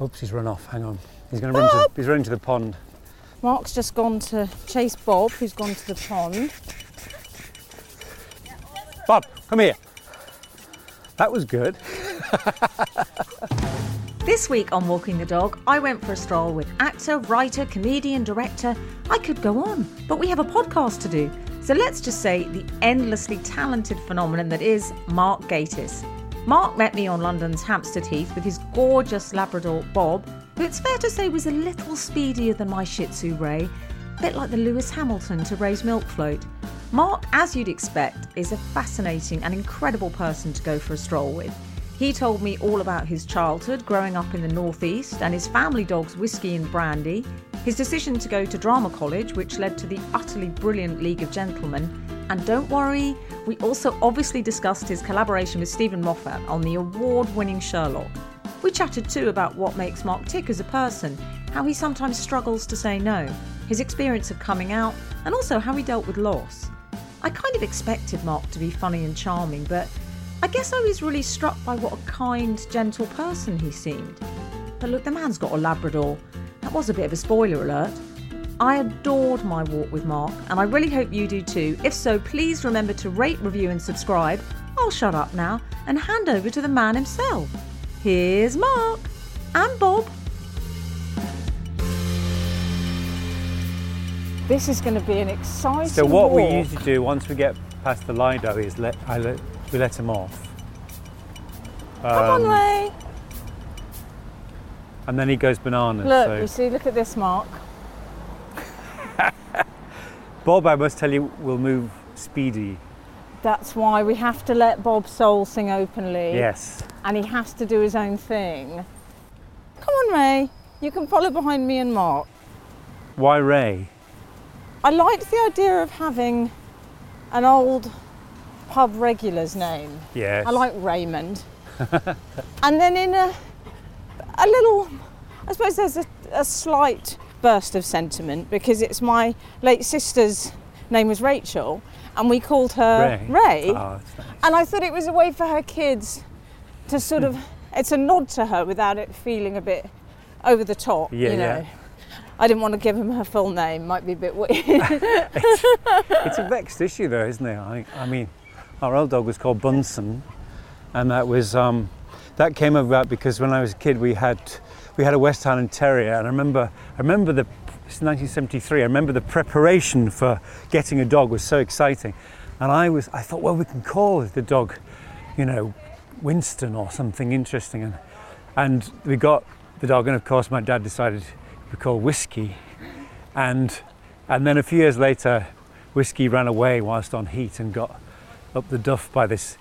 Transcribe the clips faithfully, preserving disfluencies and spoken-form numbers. Oops, he's run off. Hang on. He's going to run to, he's running to the pond. Mark's just gone to chase Bob, who's gone to the pond. Bob, come here. That was good. This week on Walking the Dog, I went for a stroll with actor, writer, comedian, director. I could go on, but we have a podcast to do. So let's just say the endlessly talented phenomenon that is Mark Gatiss. Mark met me on London's Hampstead Heath with his gorgeous Labrador Bob, who it's fair to say was a little speedier than my Shih Tzu Ray, a bit like the Lewis Hamilton to Ray's milk float. Mark, as you'd expect, is a fascinating and incredible person to go for a stroll with. He told me all about his childhood growing up in the northeast and his family dogs Whiskey and Brandy, his decision to go to drama college which led to the utterly brilliant League of Gentlemen, and don't worry, we also obviously discussed his collaboration with Steven Moffat on the award-winning Sherlock. We chatted too about what makes Mark tick as a person, how he sometimes struggles to say no, his experience of coming out, and also how he dealt with loss. I kind of expected Mark to be funny and charming, but I guess I was really struck by what a kind, gentle person he seemed. But look, the man's got a Labrador. That was a bit of a spoiler alert. I adored my walk with Mark, and I really hope you do too. If so, please remember to rate, review and subscribe. I'll shut up now and hand over to the man himself. Here's Mark and Bob. This is going to be an exciting walk. So what walk. we usually do once we get past the Lido is let... I let We let him off. Um, Come on, Ray. And then he goes bananas. Look, so. you see, look at this, Mark. Bob, I must tell you, will move speedy. That's why we have to let Bob Soul sing openly. Yes. And he has to do his own thing. Come on, Ray. You can follow behind me and Mark. Why Ray? I liked the idea of having an old... pub regular's name. Yes. I like Raymond. And then in a a little, I suppose there's a, a slight burst of sentiment because it's my late sister's name was Rachel and we called her Ray. Ray. Oh, that's nice. And I thought it was a way for her kids to sort of, it's a nod to her without it feeling a bit over the top, yeah, you know. Yeah. I didn't want to give him her full name, might be a bit weird. it's, it's a vexed issue though, isn't it? I, I mean, our old dog was called Bunsen, and that was um, that came about because when I was a kid we had we had a West Highland Terrier, and I remember I remember the it's nineteen seventy-three. I remember the preparation for getting a dog was so exciting, and I was I thought well we can call the dog, you know, Winston or something interesting, and and we got the dog, and of course my dad decided it would be called Whiskey, and and then a few years later, Whiskey ran away whilst on heat and got up the duff by this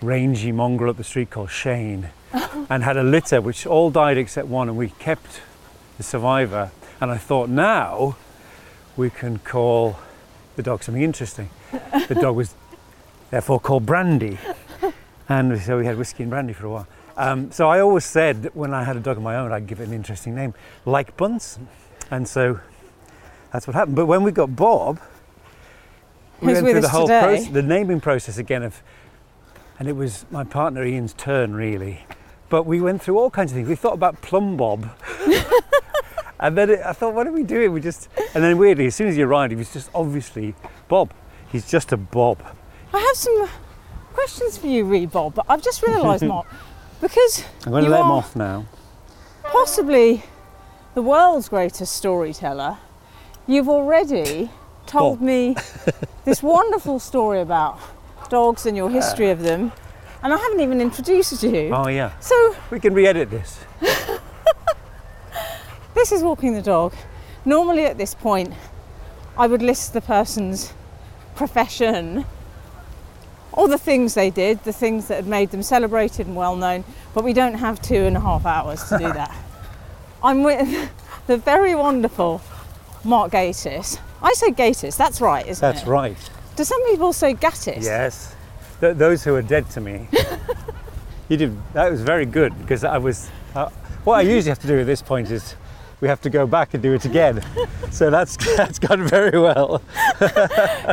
rangy mongrel up the street called Shane, and had a litter which all died except one, and we kept the survivor, and I thought now we can call the dog something interesting. The dog was therefore called Brandy, and so we had Whiskey and Brandy for a while. Um, so I always said that when I had a dog of my own I'd give it an interesting name like Bunsen, and so that's what happened. But when we got Bob, we went through the whole process, the naming process again, of, and it was my partner Ian's turn really. But we went through all kinds of things. We thought about Plum Bob, and then it, I thought, what are we doing? We just, and then weirdly, as soon as he arrived, he was just obviously Bob. He's just a Bob. I have some questions for you, Ree Bob, but I've just realised, Mark, because I'm going to let him off now. Possibly the world's greatest storyteller. You've already told Bob. me this wonderful story about dogs and your history of them, and I haven't even introduced you. Oh yeah. So we can re-edit this. This is Walking the Dog. Normally at this point I would list the person's profession, all the things they did, the things that had made them celebrated and well known, but we don't have two and a half hours to do that. I'm with the very wonderful Mark Gatiss. I say Gatiss, that's right, isn't that's it? That's right. Do some people say Gatiss? Yes. Th- those who are dead to me. You did. That was very good, because I was... Uh, what I usually have to do at this point is we have to go back and do it again. So that's that's gone very well.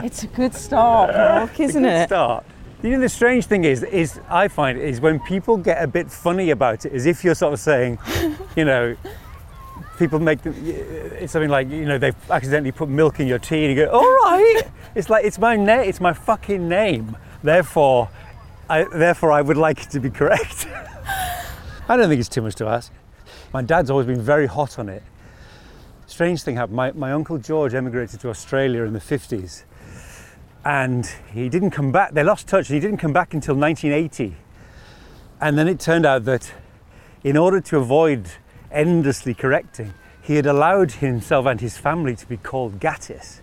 It's a good start, Mark, isn't it? It's a good it? start. You know, the strange thing is, is I find, is when people get a bit funny about it, as if you're sort of saying, you know, people make them, it's something like, you know, they've accidentally put milk in your tea and you go, all right. It's like, it's my na- it's my fucking name. Therefore, I, therefore I would like it to be correct. I don't think it's too much to ask. My dad's always been very hot on it. Strange thing happened. My, my Uncle George emigrated to Australia in the fifties. And he didn't come back, they lost touch, and he didn't come back until nineteen eighty. And then it turned out that in order to avoid endlessly correcting, he had allowed himself and his family to be called Gatiss.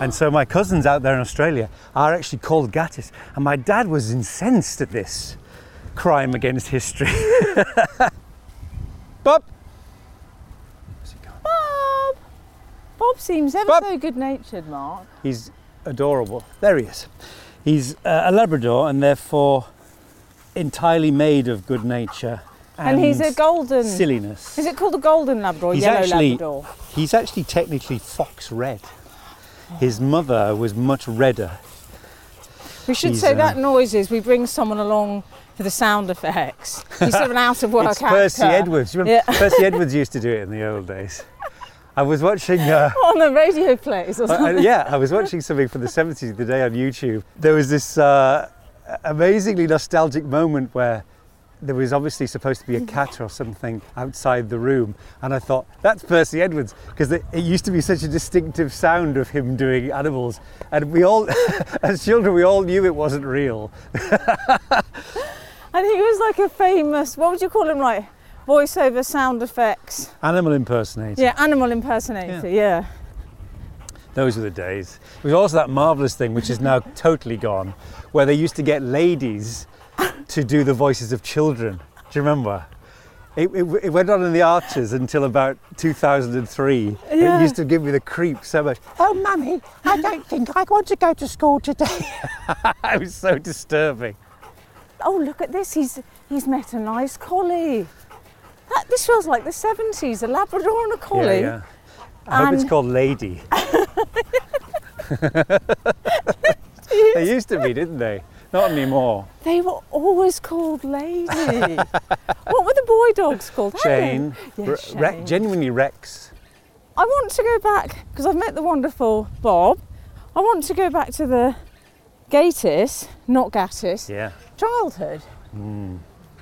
And so my cousins out there in Australia are actually called Gatiss. And my dad was incensed at this crime against history. Bob! Where's he gone? Bob! Bob seems ever Bob. so good-natured, Mark. He's adorable. There he is. He's uh, a Labrador and therefore entirely made of good nature and, and he's a golden silliness. Is it called a golden Labrador? He's yellow actually, Labrador. He's actually technically fox red. His mother was much redder. We should he's, say uh, that noise is we bring someone along for the sound effects. He's sort of an out of work it's actor. Percy Edwards. You yeah. Percy Edwards used to do it in the old days. I was watching... Uh, on the radio plays or something. I, I, yeah, I was watching something from the seventies the day on YouTube. There was this uh, amazingly nostalgic moment where there was obviously supposed to be a cat or something outside the room. And I thought, that's Percy Edwards, because it used to be such a distinctive sound of him doing animals. And we all, as children, we all knew it wasn't real. And he was like a famous, what would you call him, like... voiceover sound effects. Animal impersonator. Yeah, animal impersonator, yeah. yeah. Those were the days. It was also that marvellous thing, which is now totally gone, where they used to get ladies to do the voices of children. Do you remember? It, it, it went on in the Archers until about two thousand three. Yeah. It used to give me the creep so much. Oh, Mummy, I don't think I want to go to school today. It was so disturbing. Oh, look at this. He's, he's met a nice collie. That, this feels like the seventies, a Labrador and a collie. Yeah, yeah. I and hope it's called Lady. They used to be, didn't they? Not anymore. They were always called Lady. What were the boy dogs called? Shane. Hey. Yeah, Re- Shane. Re- genuinely Rex. I want to go back, because I've met the wonderful Bob. I want to go back to the Gatiss, not Gatiss, yeah. childhood, mm.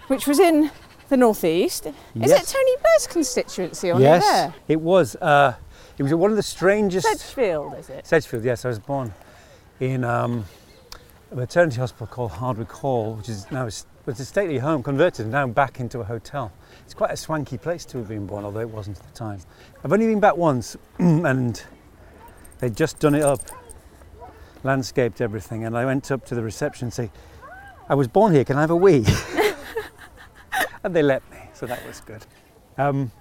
which was in... the northeast. Yes. Is it Tony Blair's constituency on yes, there? Yes, it was. Uh, it was one of the strangest. Sedgefield, is it? Sedgefield. Yes, I was born in um, a maternity hospital called Hardwick Hall, which is now it's a stately home converted and now back into a hotel. It's quite a swanky place to have been born, although it wasn't at the time. I've only been back once, and they'd just done it up, landscaped everything, and I went up to the reception and say, "I was born here. Can I have a wee?" And they let me, so that was good. Um,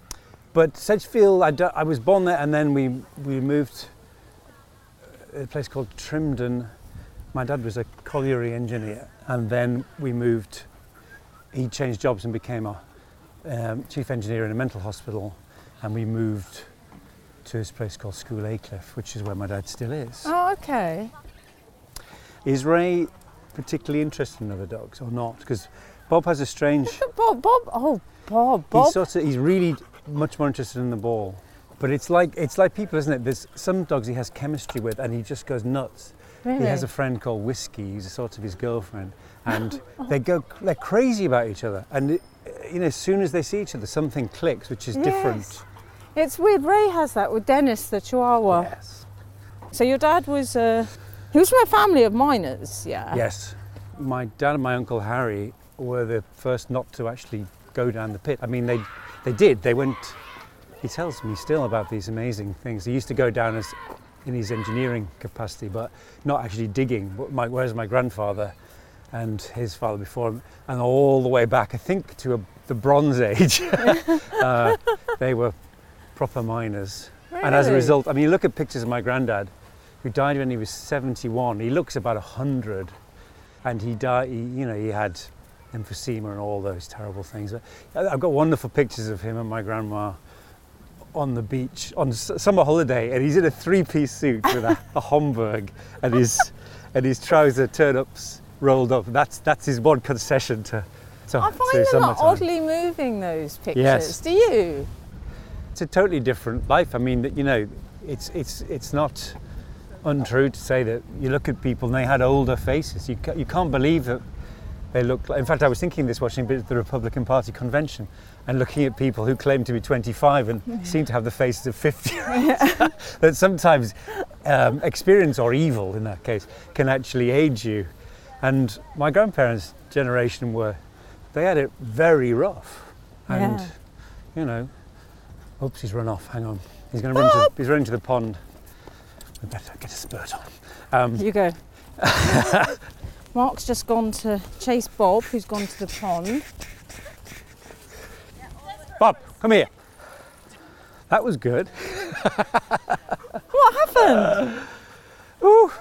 but Sedgefield, I, I was born there, and then we, we moved to a place called Trimden. My dad was a colliery engineer, and then we moved. He changed jobs and became a um, chief engineer in a mental hospital, and we moved to this place called School Aycliffe, which is where my dad still is. Oh, okay. Is Ray particularly interested in other dogs or not? Because Bob has a strange... Bob, Bob, oh, Bob, Bob. He's, sort of, he's really much more interested in the ball. But it's like it's like people, isn't it? There's some dogs he has chemistry with and he just goes nuts. Really? He has a friend called Whiskey, who's a sort of his girlfriend. And oh. they go, they're crazy about each other. And, it, you know, as soon as they see each other, something clicks, which is yes. different. It's weird. Ray has that with Dennis, the Chihuahua. Yes. So your dad was... Uh, he was from a family of miners, yeah? Yes. My dad and my uncle Harry... were the first not to actually go down the pit. I mean, they they did. They went... He tells me still about these amazing things. He used to go down as in his engineering capacity, but not actually digging. My, whereas my grandfather and his father before him, and all the way back, I think, to a, the Bronze Age, uh, they were proper miners. Really? And as a result, I mean, you look at pictures of my granddad, who died when he was seventy-one. He looks about one hundred. And he died, he, you know, he had... emphysema and all those terrible things. I've got wonderful pictures of him and my grandma on the beach on summer holiday, and he's in a three-piece suit with a, a homburg and his and his trouser turn-ups rolled up. That's that's his one concession to. to I find them are oddly moving, those pictures. Yes. Do you? It's a totally different life. I mean, you know, it's it's it's not untrue to say that you look at people and they had older faces. You ca- you can't believe that they look. Like, in fact, I was thinking this watching a bit of the Republican Party convention and looking at people who claim to be twenty-five and mm-hmm. seem to have the faces of fifty. Yeah. That sometimes um, experience, or evil in that case, can actually age you. And my grandparents' generation were, they had it very rough. And, yeah. you know, oops, he's run off, hang on. He's going to run to, he's running to the pond. We better get a spurt on. Um, you go. Mark's just gone to chase Bob, who's gone to the pond. Bob, come here. That was good. What happened? Uh, ooh,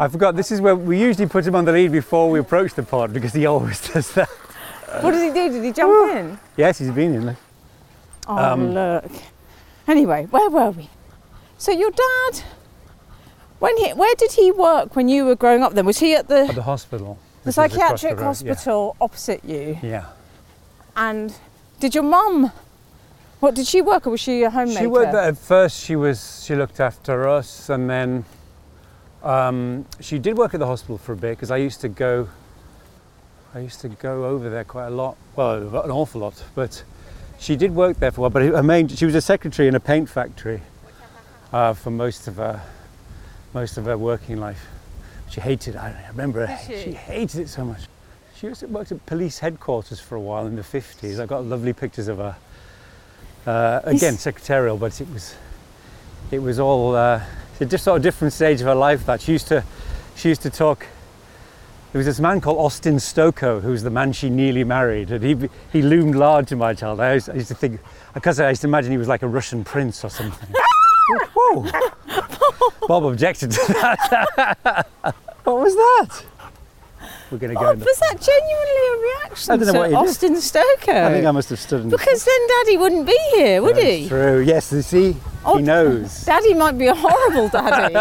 I forgot. This is where we usually put him on the lead before we approach the pond, because he always does that. What does he do? Did he jump ooh. in? Yes, he's been in there. Oh, um, look. Anyway, where were we? So your dad, when he, where did he work when you were growing up then? Was he at the... At the hospital. The this psychiatric the hospital yeah. opposite you? Yeah. And... Did your mum, what, did she work, or was she a homemaker? She worked at first, she was, she looked after us, and then um, she did work at the hospital for a bit, because I used to go, I used to go over there quite a lot, well, an awful lot, but she did work there for a while, but her main, she was a secretary in a paint factory uh, for most of her, most of her working life. She hated, I remember, she? she hated it so much. She worked at police headquarters for a while in the fifties. I've got lovely pictures of her. Uh, again, secretarial, but it was, it was all uh, a just sort of different stage of her life. That she used to, she used to talk. There was this man called Austin Stokoe, who was the man she nearly married, and he he loomed large in my childhood. I used, I used to think, because I used to imagine he was like a Russian prince or something. Whoa! Bob objected to that. What was that? We're going to go. Oh, was that genuinely a reaction to Austin Stokoe? I think I must have stood in the... Because then Daddy wouldn't be here, would he? That's true. Yes, you see, oh, he knows. Daddy might be a horrible daddy.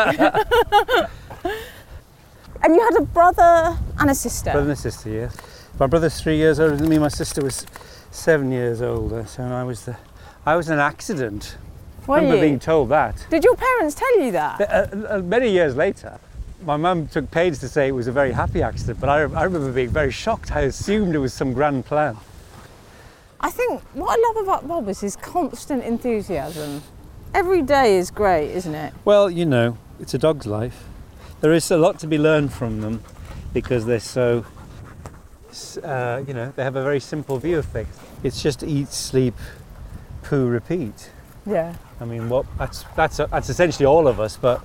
And you had a brother and a sister? Brother and a sister, yes. My brother's three years older than me. My sister was seven years older, so I was the, I was an accident. Were I remember you? being told that. Did your parents tell you that? Uh, uh, many years later. My mum took pains to say it was a very happy accident, but I, I remember being very shocked. I assumed it was some grand plan. I think what I love about Bob is his constant enthusiasm. Every day is great, isn't it? Well, you know, it's a dog's life. There is a lot to be learned from them, because they're so, uh, you know, they have a very simple view of things. It's just eat, sleep, poo, repeat. Yeah. I mean, what? That's that's a, that's essentially all of us, but.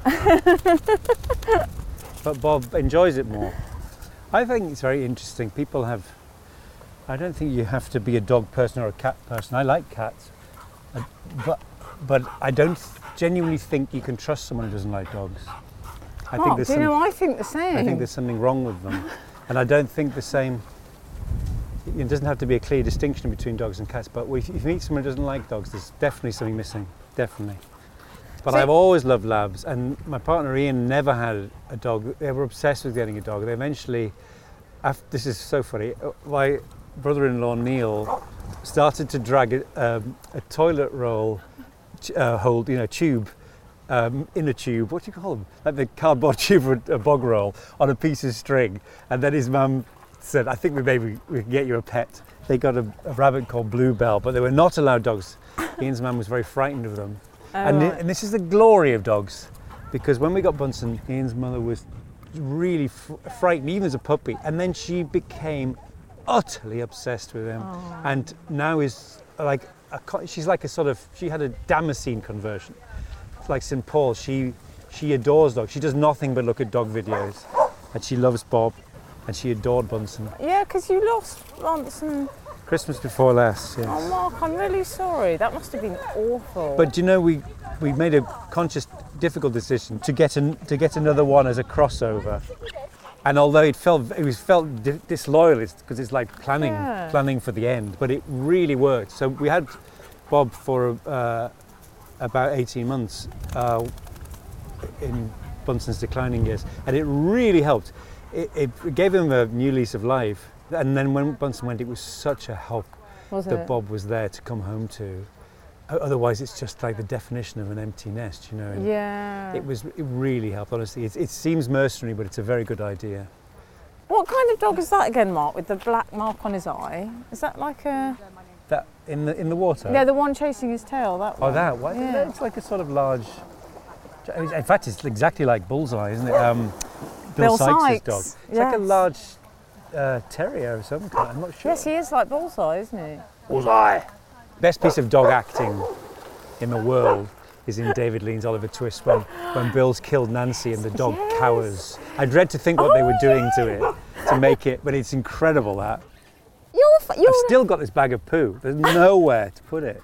But Bob enjoys it more. I think it's very interesting. People have, I don't think you have to be a dog person or a cat person. I like cats, but but I don't genuinely think you can trust someone who doesn't like dogs. I Mark, think do you know, I think the same. I think there's something wrong with them. And I don't think the same, it doesn't have to be a clear distinction between dogs and cats, but if you meet someone who doesn't like dogs, there's definitely something missing, definitely. But so I've always loved labs, and my partner Ian never had a dog. They were obsessed with getting a dog. They eventually, after, this is so funny, my brother-in-law Neil started to drag a, um, a toilet roll uh, hold, you know, tube, um, in a tube, what do you call them? Like the cardboard tube or a bog roll on a piece of string. And then his mum said, I think we maybe we can get you a pet. They got a, a rabbit called Bluebell, but they were not allowed dogs. Ian's mum was very frightened of them. Oh, and, right. and this is the glory of dogs, because when we got Bunsen, Ian's mother was really fr- frightened, even as a puppy, and then she became utterly obsessed with him, oh. and now is like, a, she's like a sort of, she had a Damascene conversion, like Saint Paul, she she adores dogs, she does nothing but look at dog videos, and she loves Bob, and she adored Bunsen. Yeah, because you lost Bunsen. Christmas before last, yes. Oh, Mark, I'm really sorry. That must have been awful. But you know, we we made a conscious, difficult decision to get an, to get another one as a crossover. And although it felt it was felt di- disloyal, because it's like planning yeah. planning for the end, but it really worked. So we had Bob for uh, about eighteen months uh, in Bunsen's declining years, and it really helped. it, it gave him a new lease of life. And then when Bunsen went, it was such a help was that it? Bob was there to come home to. Otherwise, it's just like the definition of an empty nest, you know. And yeah. It was. It really helped, honestly. It, it seems mercenary, but it's a very good idea. What kind of dog is that again, Mark? With the black mark on his eye? Is that like a that in the in the water? Yeah, the one chasing his tail. That one. Oh, that one. Yeah. It's like a sort of large. In fact, it's exactly like Bullseye, isn't it? Um, Bill, Bill Sykes' dog. It's yes. like a large uh, terrier of some kind. I'm not sure. Yes, he is like Bullseye, isn't he? Bullseye. Best piece of dog acting in the world is in David Lean's Oliver Twist when, when Bill's killed Nancy and the dog yes. cowers. I dread to think what oh, they were doing yeah. to it to make it, but it's incredible that. You're f- you're I've still got this bag of poo. There's nowhere to put it.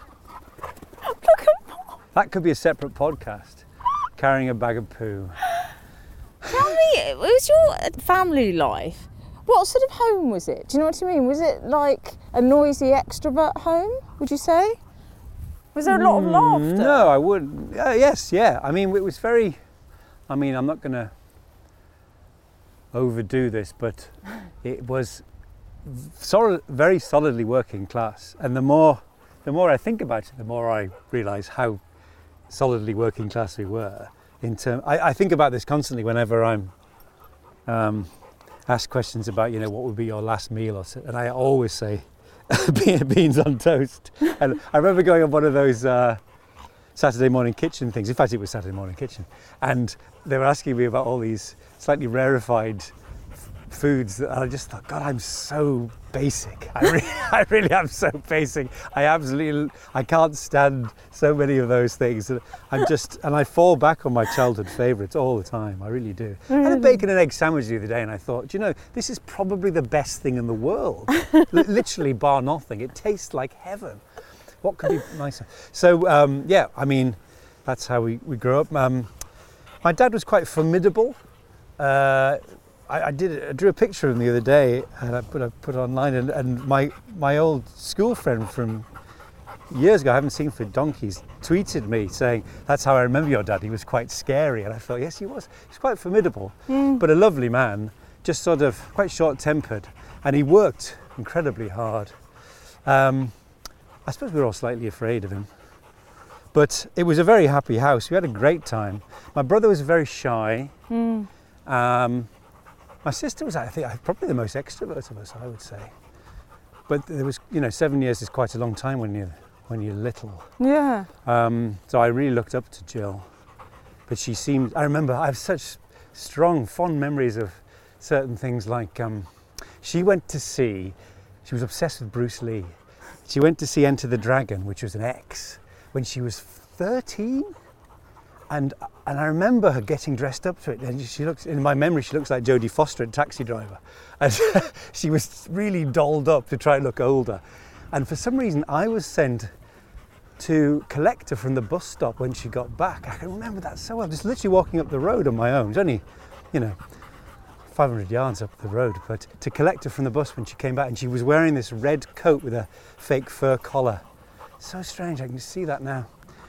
Look at that. Could be a separate podcast, carrying a bag of poo. Tell me, it was your family life. What sort of home was it? Do you know what I mean? Was it like a noisy extrovert home, would you say? Was there a lot of laughter? No, I wouldn't. Uh, yes, yeah. I mean, it was very... I mean, I'm not going to overdo this, but it was sol- very solidly working class. And the more, the more I think about it, the more I realise how solidly working class we were. In term, I, I think about this constantly whenever I'm... Um, ask questions about, you know, what would be your last meal, or so, and I always say beans on toast. And I remember going on one of those uh, Saturday morning kitchen things. In fact, it was Saturday morning kitchen, and they were asking me about all these slightly rarefied f- foods, that I just thought, God, I'm so basic. I really, I really am so basic. I absolutely, I can't stand so many of those things. I'm just, and I fall back on my childhood favourites all the time. I really do. Really? I had a bacon and egg sandwich the other day, and I thought, do you know, this is probably the best thing in the world. L- literally, bar nothing. It tastes like heaven. What could be nicer? So, um, yeah, I mean, that's how we, we grew up. Um, my dad was quite formidable. Uh, I did. I drew a picture of him the other day, and I put I put it online. And, and my my old school friend from years ago, I haven't seen for donkeys, tweeted me saying, "That's how I remember your dad. He was quite scary." And I thought, yes, he was. He's quite formidable, mm. but a lovely man. Just sort of quite short-tempered, and he worked incredibly hard. Um, I suppose we were all slightly afraid of him, but it was a very happy house. We had a great time. My brother was very shy. Mm. Um, My sister was, I think, probably the most extrovert of us, I would say. But there was, you know, seven years is quite a long time when you're, when you're little. Yeah. Um, so I really looked up to Jill. But she seemed, I remember, I have such strong, fond memories of certain things like, um, she went to see, she was obsessed with Bruce Lee. She went to see Enter the Dragon, which was an X, when she was thirteen. And and I remember her getting dressed up to it, and she looks, in my memory, she looks like Jodie Foster in Taxi Driver. And she was really dolled up to try and look older. And for some reason, I was sent to collect her from the bus stop when she got back. I can remember that so well. Just literally walking up the road on my own. It's only, you know, five hundred yards up the road, but to collect her from the bus when she came back, and she was wearing this red coat with a fake fur collar. So strange, I can see that now.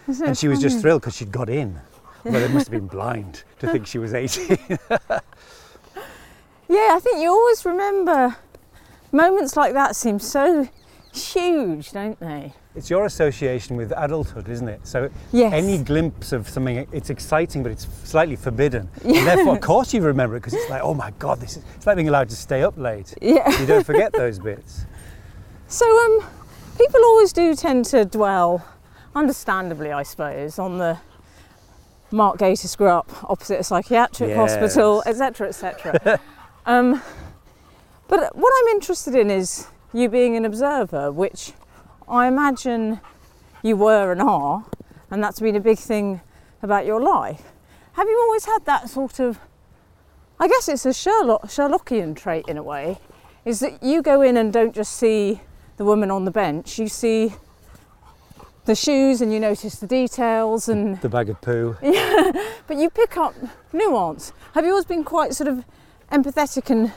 And funny? She was just thrilled because she'd got in. Well, it must have been blind to think she was eighteen. Yeah, I think you always remember moments like that seem so huge, don't they? It's your association with adulthood, isn't it? So yes. Any glimpse of something, it's exciting, but it's slightly forbidden. Yes. And therefore, of course you remember it, because it's like, oh my God, this is, it's like being allowed to stay up late. Yeah. You don't forget those bits. So um, people always do tend to dwell, understandably, I suppose, on the Mark Gatiss grew up opposite a psychiatric yes. hospital, et cetera, et cetera. um, but what I'm interested in is you being an observer, which I imagine you were and are, and that's been a big thing about your life. Have you always had that sort of, I guess it's a Sherlock, Sherlockian trait in a way, is that you go in and don't just see the woman on the bench, you see the shoes, and you notice the details, and the bag of poo. Yeah, but you pick up nuance. Have you always been quite sort of empathetic and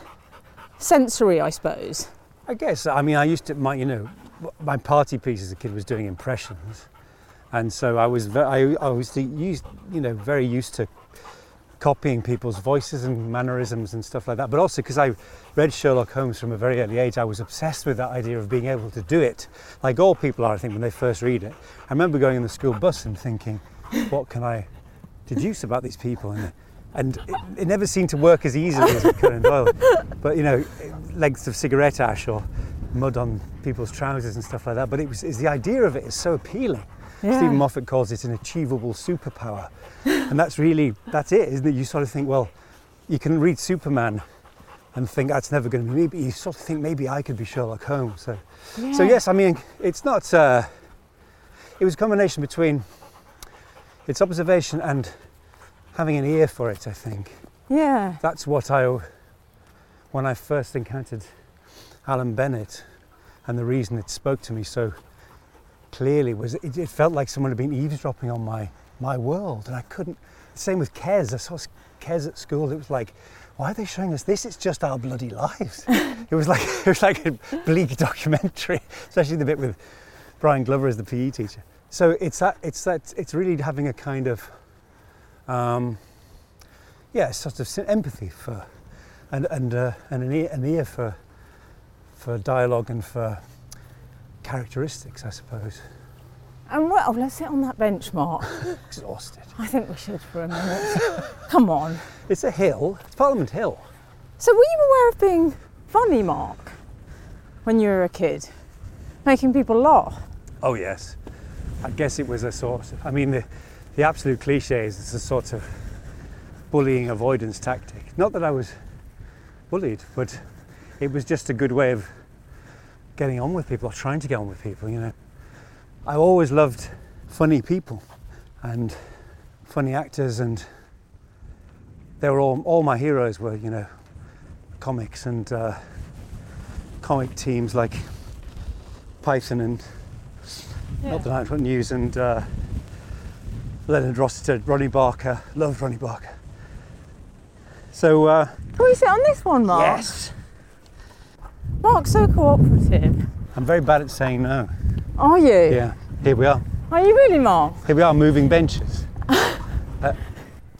sensory, I suppose? I guess. I mean, I used to, my, you know, my party piece as a kid was doing impressions, and so I was, very, I, I was used, you know, very used to copying people's voices and mannerisms and stuff like that, but also because I read Sherlock Holmes from a very early age, I was obsessed with that idea of being able to do it, like all people are, I think, when they first read it. I remember going in the school bus and thinking, what can I deduce about these people? And, and it, it never seemed to work as easily as with Conan Doyle. But, you know, lengths of cigarette ash or mud on people's trousers and stuff like that. But it was it's the idea of it is so appealing. Yeah. Steven Moffat calls it an achievable superpower, and that's really, that's it, isn't it? You sort of think, well, you can read Superman and think that's never going to be me, but you sort of think maybe I could be Sherlock Holmes. So, yeah. so yes, I mean, it's not, uh, it was a combination between its observation and having an ear for it, I think. Yeah. That's what I, when I first encountered Alan Bennett, and the reason it spoke to me so clearly was it, it felt like someone had been eavesdropping on my my world, and I couldn't. Same with Kez. I saw Kez at school. It was like, why are they showing us this? It's just our bloody lives. It was like it was like a bleak documentary, especially the bit with Brian Glover as the P E teacher. So it's that it's that it's really having a kind of um, yeah, sort of empathy for and and uh, and an ear, an ear for for dialogue and for characteristics, I suppose. And well, let's sit on that bench, Mark. Exhausted. I think we should for a minute. Come on. It's a hill. It's Parliament Hill. So were you aware of being funny, Mark, when you were a kid? Making people laugh? Oh, yes. I guess it was a sort of... I mean, the, the absolute cliché is it's a sort of bullying avoidance tactic. Not that I was bullied, but it was just a good way of getting on with people, or trying to get on with people, you know. I always loved funny people and funny actors, and they were all, all my heroes were, you know, comics and uh, comic teams like Python and yeah. Not the Nine O'Clock News and uh, Leonard Rossiter, Ronnie Barker, loved Ronnie Barker. So... Uh, Can we sit on this one, Mark? Yes! Mark's so cooperative. I'm very bad at saying no. Are you? Yeah. Here we are. Are you really, Mark? Here we are, moving benches. uh,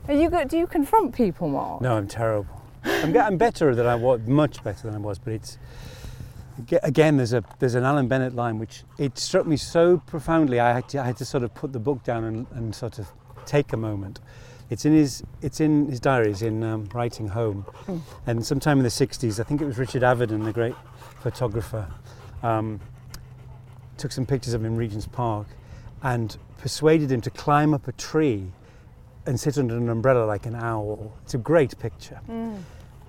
are you good? Do you confront people, Mark? No, I'm terrible. I'm, I'm better than I was, much better than I was. But it's again, there's a there's an Alan Bennett line which it struck me so profoundly. I had to I had to sort of put the book down and, and sort of take a moment. It's in his it's in his diaries in um, Writing Home, and sometime in the sixties, I think it was Richard Avedon, the great photographer, um, took some pictures of him in Regent's Park, and persuaded him to climb up a tree and sit under an umbrella like an owl. It's a great picture. Mm.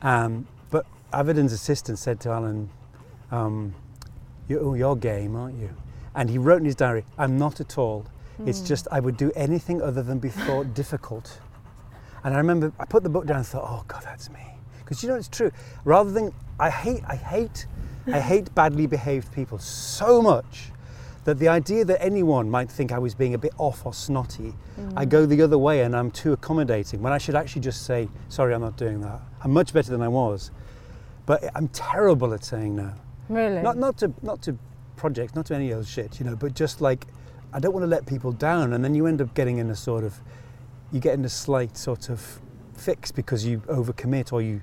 Um, but Avedon's assistant said to Alan, um, "You're, you're game, aren't you?" And he wrote in his diary, "I'm not at all. Mm. It's just I would do anything other than be thought difficult." And I remember I put the book down and thought, oh God, that's me. Because you know it's true. Rather than, I hate, I hate, I hate badly behaved people so much that the idea that anyone might think I was being a bit off or snotty, mm. I go the other way and I'm too accommodating when I should actually just say, sorry, I'm not doing that. I'm much better than I was. But I'm terrible at saying no. Really? Not, not to, not to projects, not to any old shit, you know, but just like, I don't want to let people down. And then you end up getting in a sort of, you get in a slight sort of fix because you overcommit or you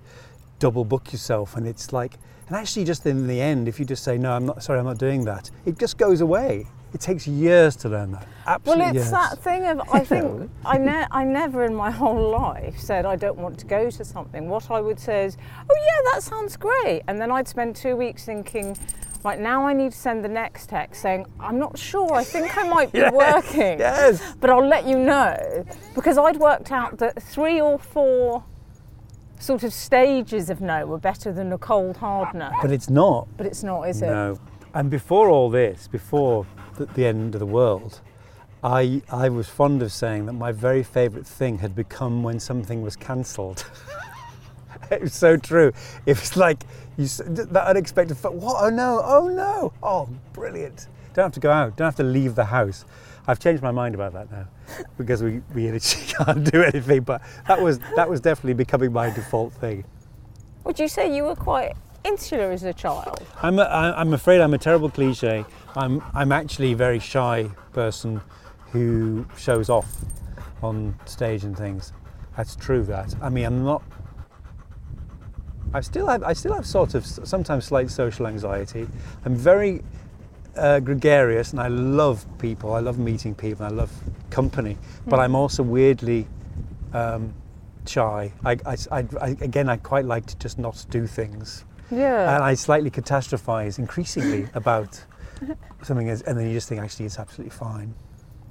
double book yourself, and it's like, and actually just in the end, if you just say, no, I'm not, sorry, I'm not doing that, it just goes away. It takes years to learn that, absolutely. Well, it's years. That thing of, I think, I, ne- I never in my whole life said I don't want to go to something. What I would say is, oh yeah, that sounds great. And then I'd spend two weeks thinking, right, now I need to send the next text saying, I'm not sure, I think I might be yes, working, yes. But I'll let you know. Because I'd worked out that three or four sort of stages of no were better than a cold hard no. But it's not. But it's not, is it? No. And before all this, before the, the end of the world, I I was fond of saying that my very favourite thing had become when something was cancelled. It was so true. It was like you, that unexpected. What? Oh no! Oh no! Oh, brilliant! Don't have to go out. Don't have to leave the house. I've changed my mind about that now because we we literally can't do anything. But that was that was definitely becoming my default thing. Would you say you were quite insular as a child? I'm a, I'm afraid I'm a terrible cliche. I'm I'm actually a very shy person who shows off on stage and things. That's true, that. I mean, I'm not... I still have, I still have sort of sometimes slight social anxiety. I'm very uh, gregarious and I love people. I love meeting people. And I love company. But mm. I'm also weirdly um, shy. I, I, I, I, again, I quite like to just not do things. Yeah. And I slightly catastrophize increasingly about something, as, and then you just think, actually, it's absolutely fine.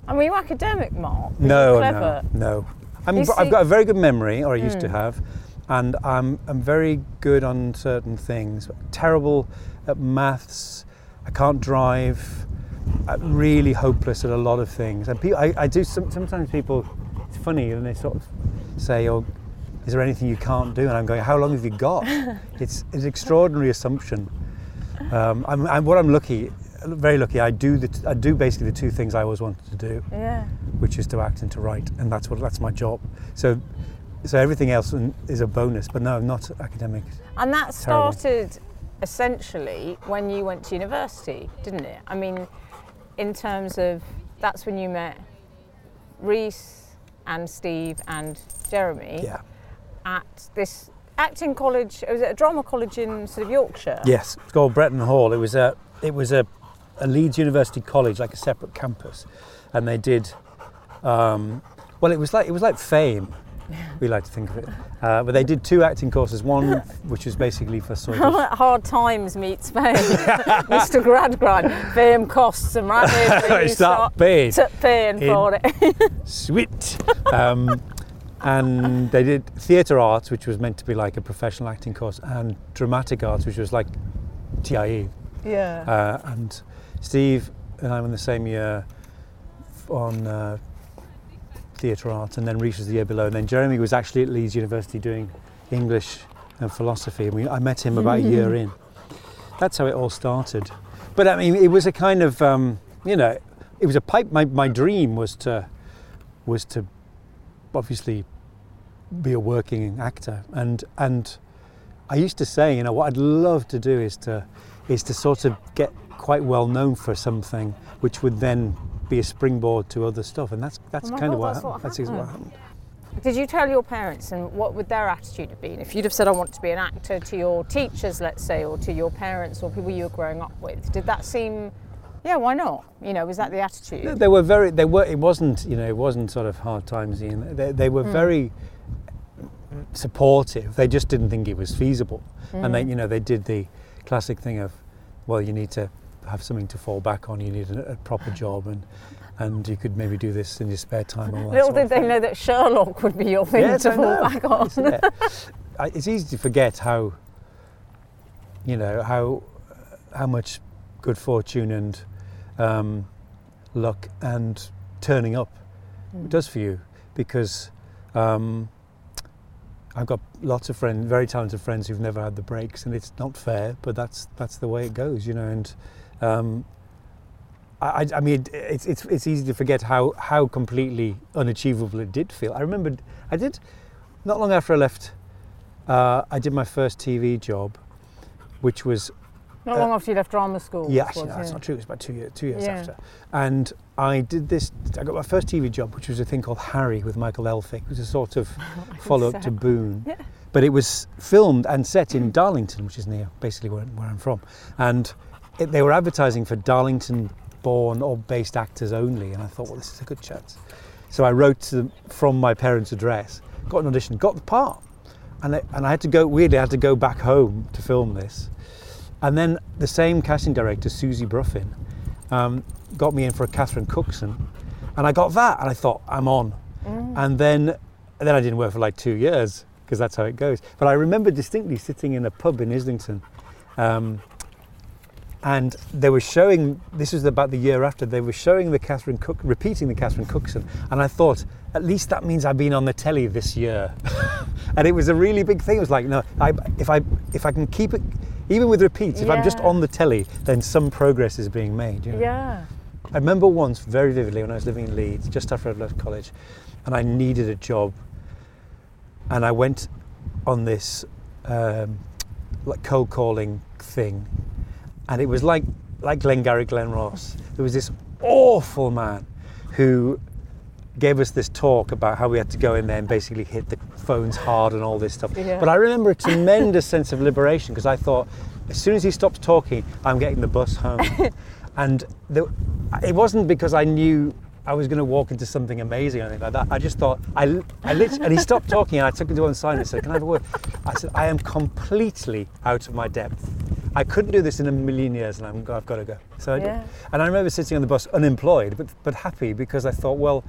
And were you academic, Mark? No, no, no. I'm, I've see... got a very good memory, or I used mm. to have, and I'm, I'm very good on certain things. Terrible at maths. I can't drive. I'm really hopeless at a lot of things. And people, I, I do some, sometimes people, it's funny, and they sort of say, oh, is there anything you can't do? And I'm going, how long have you got? It's, it's an extraordinary assumption. Um, I'm, I'm, what I'm lucky, very lucky, I do the, I do basically the two things I always wanted to do, yeah. which is to act and to write, and that's what that's my job. So, so everything else is a bonus. But no, I'm not academic. And that started Terrible. essentially when you went to university, didn't it? I mean, in terms of that's when you met Rhys and Steve and Jeremy. Yeah. At this acting college, it was at a drama college in sort of Yorkshire. Yes, it's called Bretton Hall. It was a, it was a, a Leeds University college, like a separate campus, and they did, um, well, it was like it was like Fame. We like to think of it, uh, but they did two acting courses. One, which was basically for sort of hard times meets Fame, Mister Gradgrind. Fame costs and right here you start paying for it. Sweet. Um, And they did theatre arts, which was meant to be like a professional acting course, and dramatic arts, which was like T I E. Yeah. Uh, and Steve and I were in the same year on uh, theatre arts, and then Rhys was the year below. And then Jeremy was actually at Leeds University doing English and philosophy. And we, I met him about a year in. That's how it all started. But I mean, it was a kind of, um, you know, it was a pipe. My, my dream was to, was to obviously be a working actor, and and I used to say, you know, what I'd love to do is to is to sort of get quite well known for something, which would then be a springboard to other stuff, and that's that's oh kind God, of what that's, what that's exactly what happened. Did you tell your parents, and what would their attitude have been if you'd have said, I want to be an actor, to your teachers, let's say, or to your parents or people you were growing up with? Did that seem, yeah, why not? You know, was that the attitude? No, they were very, they were, it wasn't, you know, it wasn't sort of hard times. They, they were mm. very supportive. They just didn't think it was feasible. Mm. And they, you know, they did the classic thing of, well, you need to have something to fall back on. You need a, a proper job, and and you could maybe do this in your spare time. All that Little did they thing. know that Sherlock would be your thing yes, to I fall know. back on. It's, yeah. It's easy to forget how, you know, how how much good fortune and Um, luck and turning up mm. does for you, because um, I've got lots of friends, very talented friends, who've never had the breaks, and it's not fair, but that's that's the way it goes, you know. And um, I, I mean, it's it's it's easy to forget how how completely unachievable it did feel. I remember I did not long after I left. Uh, I did my first T V job, which was. Not long uh, after you left drama school. Yeah, actually, no, that's not true. It was about two, year, two years yeah. after. And I did this, I got my first T V job, which was a thing called Harry with Michael Elphick. It was a sort of follow-up to Boone. Yeah. But it was filmed and set in Darlington, which is near, basically where, where I'm from. And it, they were advertising for Darlington-born or based actors only. And I thought, well, this is a good chance. So I wrote to them from my parents' address, got an audition, got the part. And I, and I had to go, weirdly, I had to go back home to film this. And then the same casting director, Susie Bruffin, um, got me in for a Catherine Cookson, and I got that, and I thought, I'm on. Mm. And then, and then I didn't work for like two years, because that's how it goes. But I remember distinctly sitting in a pub in Islington, um, and they were showing, this was about the year after, they were showing the Catherine Cook, repeating the Catherine Cookson, and I thought, at least that means I've been on the telly this year. And it was a really big thing. It was like, no, I, if I if I can keep it, even with repeats, if yeah. I'm just on the telly, then some progress is being made. You know? Yeah. I remember once very vividly when I was living in Leeds, just after I'd left college, and I needed a job, and I went on this um, like cold calling thing, and it was like like Glengarry Glen Ross. There was this awful man who gave us this talk about how we had to go in there and basically hit the phones hard and all this stuff. Yeah. But I remember a tremendous sense of liberation, because I thought, as soon as he stops talking, I'm getting the bus home. And the, it wasn't because I knew I was going to walk into something amazing or anything like that. I just thought, I, I literally, and he stopped talking and I took him to one side and said, can I have a word? I said, I am completely out of my depth. I couldn't do this in a million years, and I'm, I've got to go. So yeah. I did. And I remember sitting on the bus unemployed, but, but happy, because I thought, well,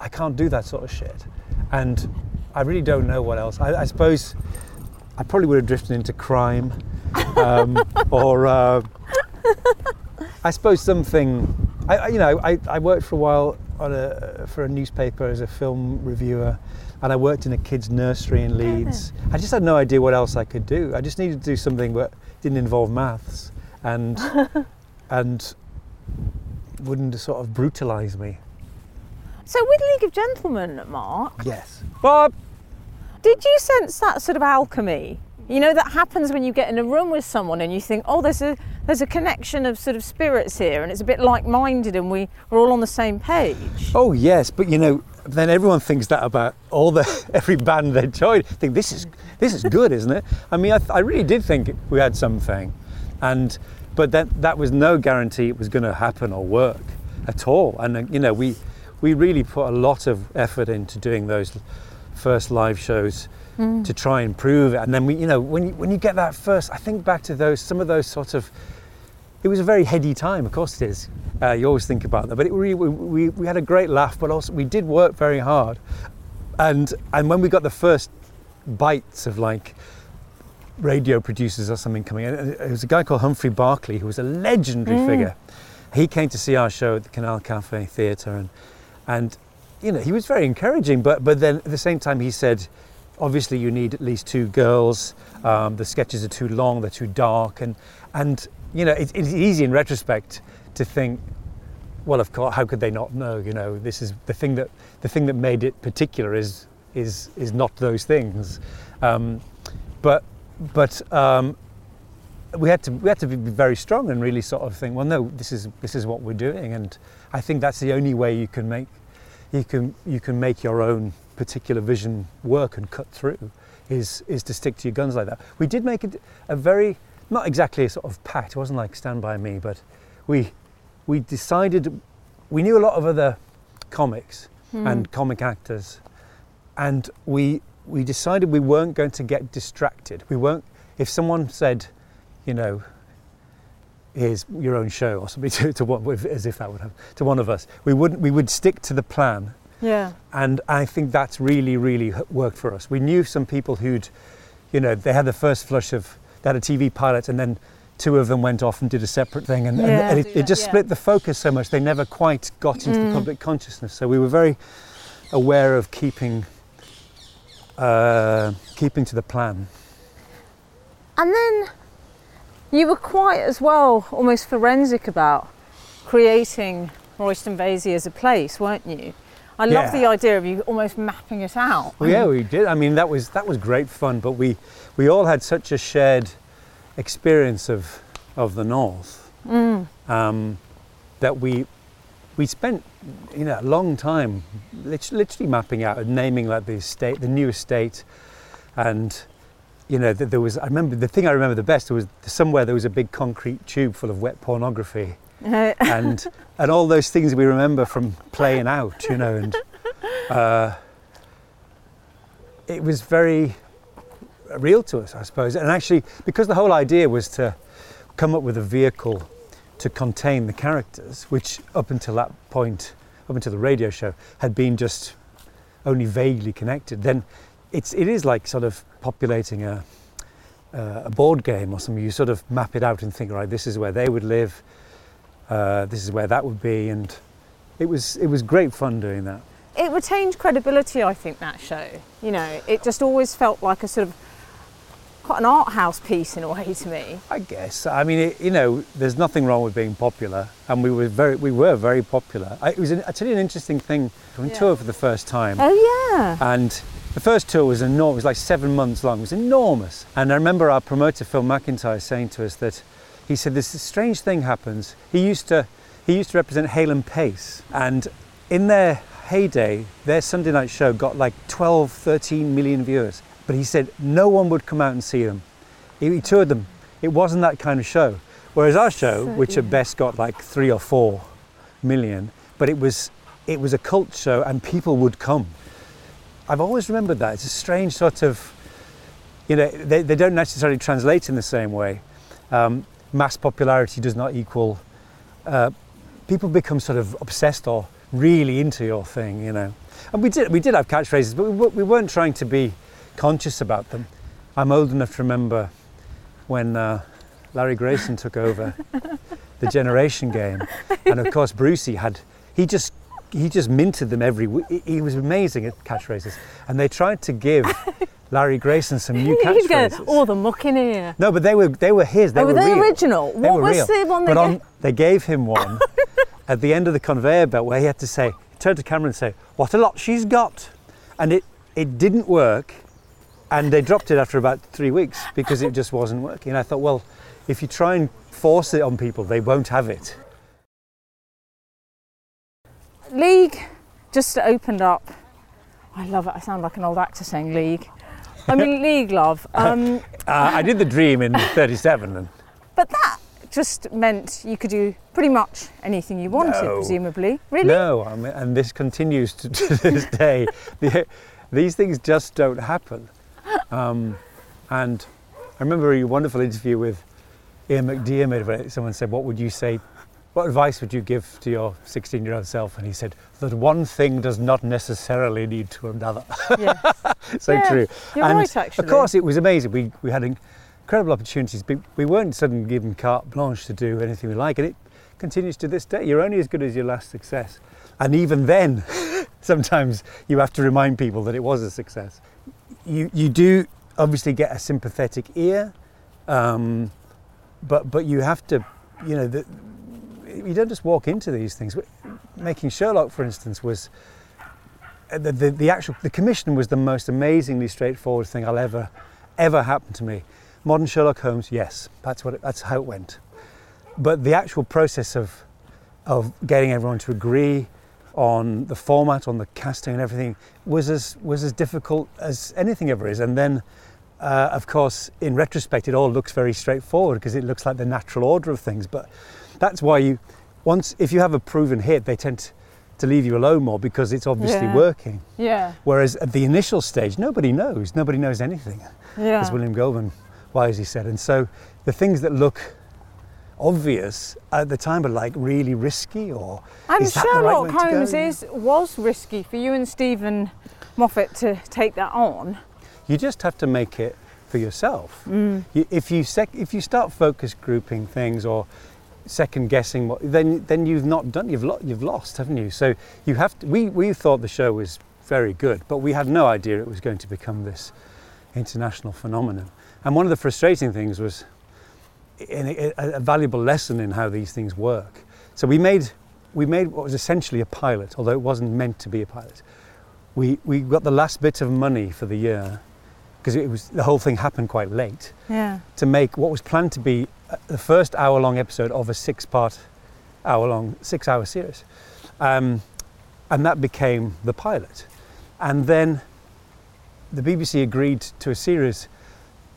I can't do that sort of shit. And I really don't know what else. I, I suppose I probably would have drifted into crime, um, or uh, I suppose something, I, I, you know, I, I worked for a while on a, for a newspaper as a film reviewer, and I worked in a kids' nursery in Leeds. Yeah. I just had no idea what else I could do. I just needed to do something that didn't involve maths and and wouldn't sort of brutalise me. So with League of Gentlemen, Mark. Yes. Bob! Did you sense that sort of alchemy? You know, that happens when you get in a room with someone and you think, oh, there's a there's a connection of sort of spirits here, and it's a bit like-minded, and we, we're all on the same page. Oh, yes, but you know, then everyone thinks that about all the every band they joined. I think this is this is good, isn't it? I mean, I, th- I really did think we had something, and but that that was no guarantee it was going to happen or work at all. And uh, you know, we we really put a lot of effort into doing those first live shows mm. to try and prove it. And then we, you know, when you, when you get that first, I think back to those some of those sort of. It was a very heady time, of course it is. Uh, you always think about that, but it, we, we we had a great laugh, but also we did work very hard. And and when we got the first bites of like radio producers or something coming in, it was a guy called Humphrey Barclay, who was a legendary mm. figure. He came to see our show at the Canal Cafe Theatre, and and you know, he was very encouraging, but but then at the same time he said, obviously you need at least two girls. Um, the sketches are too long, they're too dark, and and. You know, it, it's easy in retrospect to think, well, of course, how could they not know? You know, this is the thing that the thing that made it particular is is is not those things. Um, but but um, we had to we had to be very strong and really sort of think, well, no, this is this is what we're doing, and I think that's the only way you can make you can you can make your own particular vision work and cut through is is to stick to your guns like that. We did make it a very not exactly a sort of pact, it wasn't like Stand By Me, but we we decided, we knew a lot of other comics hmm. and comic actors, and we we decided we weren't going to get distracted. We weren't, if someone said, you know, here's your own show or something to, to one, as if that would happen, to one of us, we wouldn't, we would stick to the plan. Yeah. And I think that's really, really worked for us. We knew some people who'd, you know, they had the first flush of, they had a T V pilot, and then two of them went off and did a separate thing, and, yeah, and it, it just yeah. split the focus so much they never quite got into mm. the public consciousness. So we were very aware of keeping uh, keeping to the plan. And then you were quite as well, almost forensic about creating Royston Vasey as a place, weren't you? I yeah. love the idea of you almost mapping it out. Well, yeah, we did. I mean, that was that was great fun, but we, we all had such a shared experience of of the North mm. um, that we we spent, you know, a long time literally mapping out and naming like the estate, the new estate, and you know that there was. I remember the thing I remember the best was somewhere there was a big concrete tube full of wet pornography. and and all those things we remember from playing out, you know, and uh, it was very real to us, I suppose. And actually, because the whole idea was to come up with a vehicle to contain the characters, which up until that point, up until the radio show, had been just only vaguely connected. Then it's it is like sort of populating a uh, a board game or something. You sort of map it out and think, right, this is where they would live. Uh, this is where that would be, and it was it was great fun doing that. It retained credibility, I think, that show. You know, it just always felt like a sort of quite an art house piece in a way to me. I guess. I mean, it, you know, there's nothing wrong with being popular, and we were very we were very popular. I, it was an, I tell you an interesting thing. I went yeah. tour for the first time. Oh yeah. And the first tour was enormous. It was like seven months long. It was enormous. And I remember our promoter Phil McIntyre saying to us that. He said this strange thing happens. He used to he used to represent Hale and Pace, and In their heyday, their Sunday night show got like twelve, thirteen million viewers. But he said no one would come out and see them. He toured them. It wasn't that kind of show. Whereas our show, so, which yeah. at best got like three or four million, but it was it was a cult show and people would come. I've always remembered that. It's a strange sort of, you know, they, they don't necessarily translate in the same way. Um, mass popularity does not equal, uh, people become sort of obsessed or really into your thing, you know. And we did we did have catchphrases, but we, we weren't trying to be conscious about them. I'm old enough to remember when uh, Larry Grayson took over the Generation Game, and of course Brucey had, he just he just minted them every week. He was amazing at catchphrases, and they tried to give Larry Grayson some new catchphrases. All oh, the muck in here. No, but they were they were his. They oh, were, were they real. Original. They what were was real. The one? They but on, they gave him one at the end of the conveyor belt where he had to say, turn to camera and say, "What a lot she's got," and it it didn't work. And they dropped it after about three weeks because it just wasn't working. And I thought, well, if you try and force it on people, they won't have it. League just opened up. I love it. I sound like an old actor saying League. I mean, League love. Um, uh, I did The Dream in thirty-seven. And... But that just meant you could do pretty much anything you wanted, no. presumably. Really? No, I mean, and this continues to, to this day. The, these things just don't happen. Um, and I remember a wonderful interview with Ian McDiarmid where someone said, what would you say, what advice would you give to your sixteen-year-old self? And he said, that one thing does not necessarily lead to another. Yes. So yeah, true. You're and right, actually. Of course, it was amazing. We we had incredible opportunities, but we weren't suddenly given carte blanche to do anything we like, and it continues to this day. You're only as good as your last success. And even then, sometimes you have to remind people that it was a success. You you do obviously get a sympathetic ear, um, but but you have to, you know, the, you don't just walk into these things. Making Sherlock, for instance, was the, the the actual the commission was the most amazingly straightforward thing I'll ever ever happen to me. Modern Sherlock Holmes, yes, that's what it, that's how it went. But the actual process of of getting everyone to agree on the format, on the casting and everything, was as was as difficult as anything ever is. And then, uh, of course, in retrospect, it all looks very straightforward because it looks like the natural order of things. But that's why you, once, if you have a proven hit, they tend to, to leave you alone more because it's obviously yeah. working. Yeah. Whereas at the initial stage, nobody knows. Nobody knows anything, yeah. as William Goldman wisely said. And so the things that look obvious at the time, but like really risky, or I'm is that Sherlock the right way Holmes to go? Is was risky for you and Steven Moffat to take that on. You just have to make it for yourself. Mm. You, if you sec, if you start focus grouping things or second guessing, what then then you've not done. You've lo- you've lost, haven't you? So you have to. We we thought the show was very good, but we had no idea it was going to become this international phenomenon. And one of the frustrating things was. A, a valuable lesson in how these things work. So we made we made what was essentially a pilot, although it wasn't meant to be a pilot. We we got the last bit of money for the year because it was the whole thing happened quite late. Yeah. To make what was planned to be the first hour-long episode of a six-part hour-long six-hour series, um, and that became the pilot. And then the B B C agreed to a series.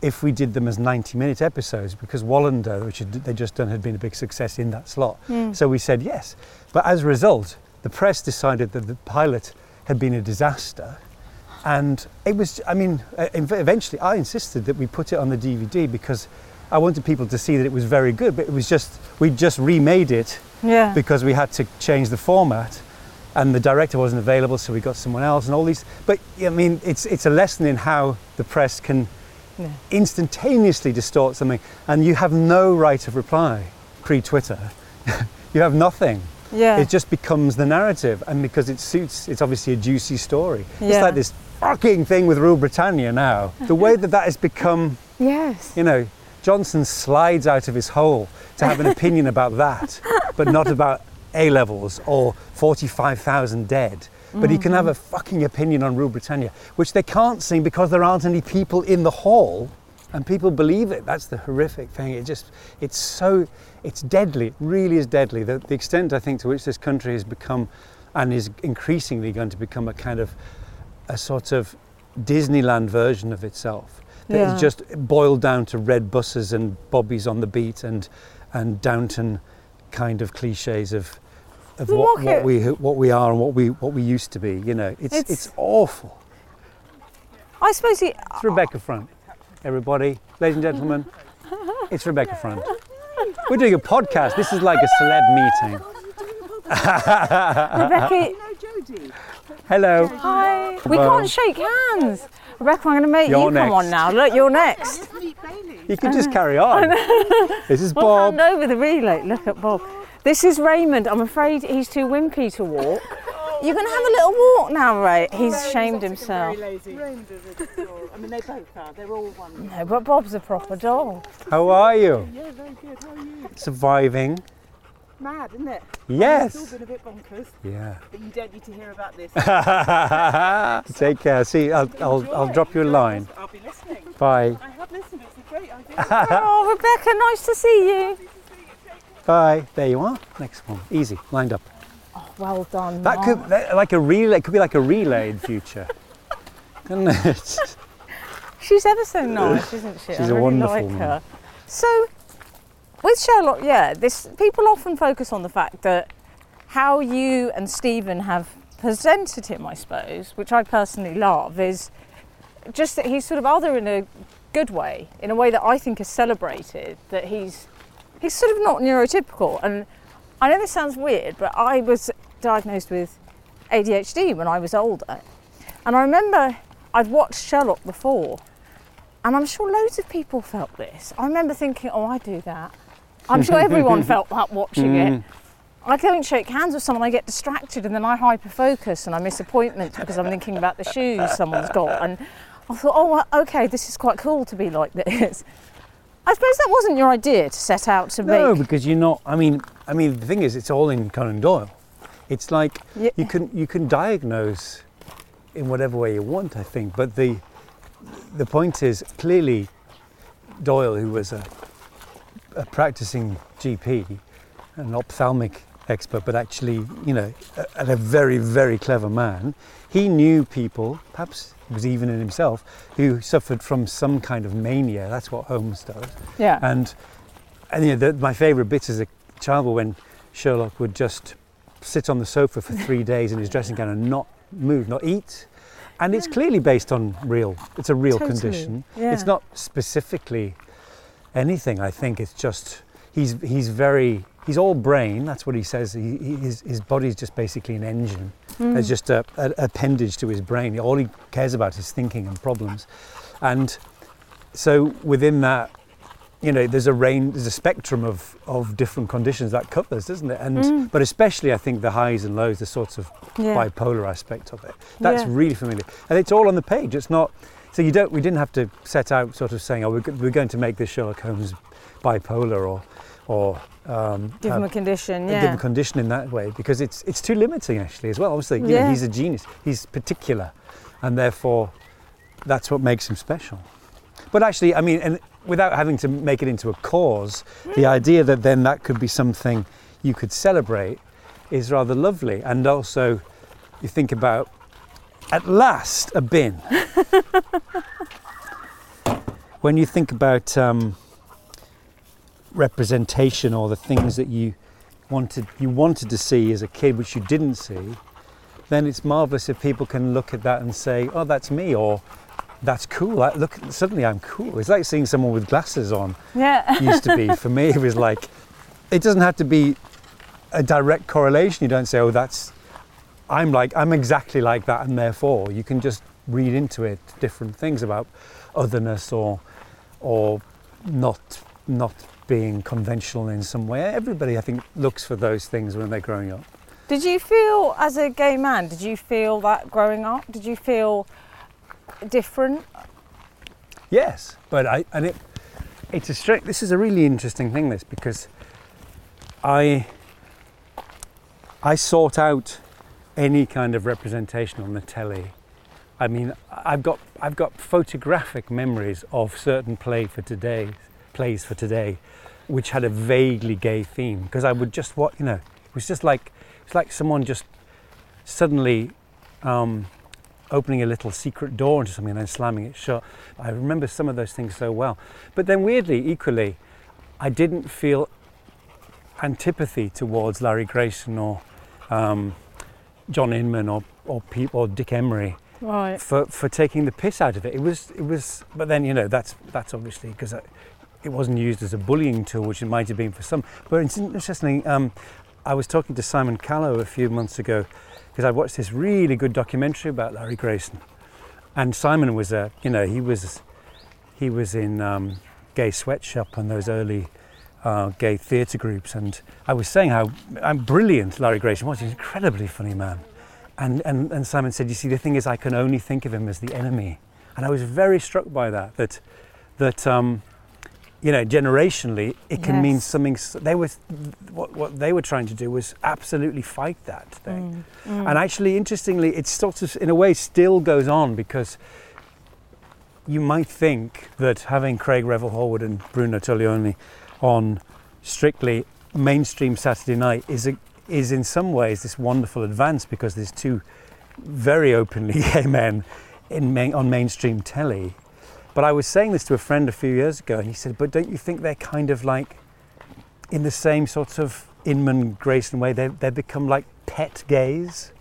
If we did them as ninety minute episodes, because Wallander, which they just done, had been a big success in that slot. Mm. So we said yes. But as a result, the press decided that the pilot had been a disaster. And it was, I mean, eventually I insisted that we put it on the D V D because I wanted people to see that it was very good, but it was just, we just remade it yeah. because we had to change the format and the director wasn't available, so we got someone else and all these. But I mean, it's it's a lesson in how the press can Yeah. instantaneously distort something, and you have no right of reply pre-Twitter. You have nothing. Yeah. It just becomes the narrative, and because it suits, it's obviously a juicy story. Yeah. It's like this fucking thing with Rule Britannia now. The way that that has become, yes, you know, Johnson slides out of his hole to have an opinion about that, but not about A-levels or forty-five thousand dead. But mm-hmm. he can have a fucking opinion on Rule Britannia, which they can't sing because there aren't any people in the hall, and people believe it. That's the horrific thing. It just, it's so, it's deadly. It really is deadly. The, the extent, I think, to which this country has become and is increasingly going to become a kind of a sort of Disneyland version of itself. That yeah. is just boiled down to red buses and bobbies on the beat and and Downton kind of cliches of of the what, what we what we are and what we what we used to be. You know, it's it's, it's awful. I suppose he, it's Rebecca Front. Everybody, ladies and gentlemen, it's Rebecca Front. We're doing a podcast. This is like a celeb meeting. Rebecca. Hello. Hi. Hello. We can't shake hands. Rebecca, I'm going to make you're you next. Come on now. Look, you're next. You can just carry on. This is Bob. We'll hand over the relay. Look at Bob. This is Raymond. I'm afraid he's too wimpy to walk. You're going to have a little walk now, Ray. He's Ray shamed himself. Very lazy. I mean, they both are. They're all one. No, but Bob's a proper doll. How are you? Yeah, very good. How are you? Surviving. Mad, isn't it? Yes. It's all been a bit bonkers. Yeah. But you don't need to hear about this. Take care. See, I'll I'll, I'll drop you a line. I'll be listening. Bye. I have listened. It's a great idea. Oh, Rebecca, nice to see you. Bye. There you are. Next one. Easy. Lined up. Oh, well done. That Mark. could that, like a relay. Could be like a relay in future, couldn't it? She's ever so nice, isn't she? She's I a really wonderful like woman. Her. So, with Sherlock, yeah, this people often focus on the fact that how you and Stephen have presented him, I suppose, which I personally love, is just that he's sort of other in a good way, in a way that I think is celebrated. That he's he's sort of not neurotypical and. I know this sounds weird, but I was diagnosed with A D H D when I was older. And I remember I'd watched Sherlock before, and I'm sure loads of people felt this. I remember thinking, oh, I do that. I'm sure everyone felt that watching mm. it. I go and shake hands with someone, I get distracted, and then I hyper-focus and I miss appointments because I'm thinking about the shoes someone's got. And I thought, oh, okay, this is quite cool to be like this. I suppose that wasn't your idea to set out to make. No, because you're not. I mean, I mean, the thing is, it's all in Conan Doyle. It's like yeah. you can you can diagnose in whatever way you want, I think. But the the point is clearly Doyle, who was a, a practicing G P, an ophthalmic expert, but actually, you know, a, a very very clever man. He knew people, perhaps it was even in himself, who suffered from some kind of mania. That's what Holmes does. Yeah. And and you know, the, my favourite bit as a child were when Sherlock would just sit on the sofa for three days in his dressing gown and not move, not eat. And it's yeah. clearly based on real. It's a real totally. condition. Yeah. It's not specifically anything. I think it's just he's he's very he's all brain. That's what he says. He, his his body's just basically an engine. Mm. It's just a, a appendage to his brain. All he cares about is thinking and problems, and so within that, you know, there's a range, there's a spectrum of, of different conditions that covers, isn't it? And mm. but especially, I think the highs and lows, the sort of yeah. bipolar aspect of it. That's yeah. really familiar, and it's all on the page. It's not so you don't. We didn't have to set out sort of saying, oh, we're, we're going to make this Sherlock Holmes bipolar or. Or um, give him um, a condition, yeah. Give him a condition in that way because it's it's too limiting actually as well. Obviously, you yeah. know, he's a genius. He's particular, and therefore, that's what makes him special. But actually, I mean, and without having to make it into a cause, mm. the idea that then that could be something you could celebrate is rather lovely. And also, you think about at last a bin. When you think about. Um, representation or the things that you wanted you wanted to see as a kid which you didn't see, then it's marvellous if people can look at that and say, oh, that's me, or that's cool, I, look, suddenly I'm cool. It's like seeing someone with glasses on. Yeah. Used to be, for me, it was like, it doesn't have to be a direct correlation. You don't say, oh, that's, I'm like, I'm exactly like that, and therefore you can just read into it different things about otherness or or not not being conventional in some way. Everybody, I think, looks for those things when they're growing up. Did you feel, as a gay man, did you feel that growing up? Did you feel different? Yes, but I, and it, it's a strict, this is a really interesting thing, this, because I, I sought out any kind of representation on the telly. I mean, I've got, I've got photographic memories of certain play for today, plays for today, which had a vaguely gay theme because I would just what you know it was just like it's like someone just suddenly um, opening a little secret door into something and then slamming it shut. I remember some of those things so well. But then weirdly, equally, I didn't feel antipathy towards Larry Grayson or um, John Inman or or, Pe- or Dick Emery. Right. For, for taking the piss out of it. It was, it was, but then, you know, that's that's obviously because it wasn't used as a bullying tool, which it might have been for some. But it's interesting, um, I was talking to Simon Callow a few months ago because I watched this really good documentary about Larry Grayson. And Simon was a, you know, he was he was in um, Gay Sweatshop and those early uh, gay theatre groups. And I was saying how um, brilliant Larry Grayson was. He's an incredibly funny man. And, and and Simon said, you see, the thing is, I can only think of him as the enemy. And I was very struck by that, that, that um, you know, generationally, it yes. can mean something. They were, what, what they were trying to do was absolutely fight that thing. Mm. Mm. And actually, interestingly, it sort of, in a way, still goes on, because you might think that having Craig Revel-Horwood and Bruno Toglioni on strictly mainstream Saturday night is a is in some ways this wonderful advance, because there's two very openly gay men in main, on mainstream telly. But I was saying this to a friend a few years ago, and he said, but don't you think they're kind of like, in the same sort of Inman Grayson way, they they become like pet gays?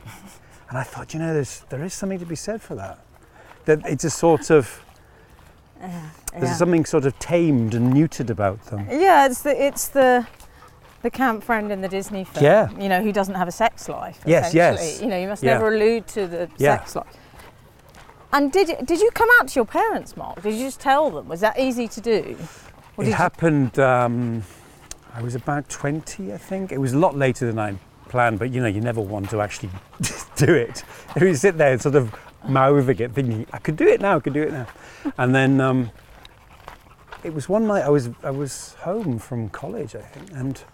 And I thought, you know, there's, there is something to be said for that. That it's a sort of, uh, yeah. there's something sort of tamed and muted about them. Yeah, it's the it's the... the camp friend in the Disney film, yeah. you know, who doesn't have a sex life. Yes, yes. You know, you must yeah. never allude to the yeah. sex life. And did did you come out to your parents, Mark? Did you just tell them? Was that easy to do? Or it happened. You... Um, I was about twenty, I think. It was a lot later than I planned, but you know, you never want to actually do it. If you sit there and sort of mouthing it, thinking, "I could do it now, I could do it now," and then um, it was one night I was I was home from college, I think, and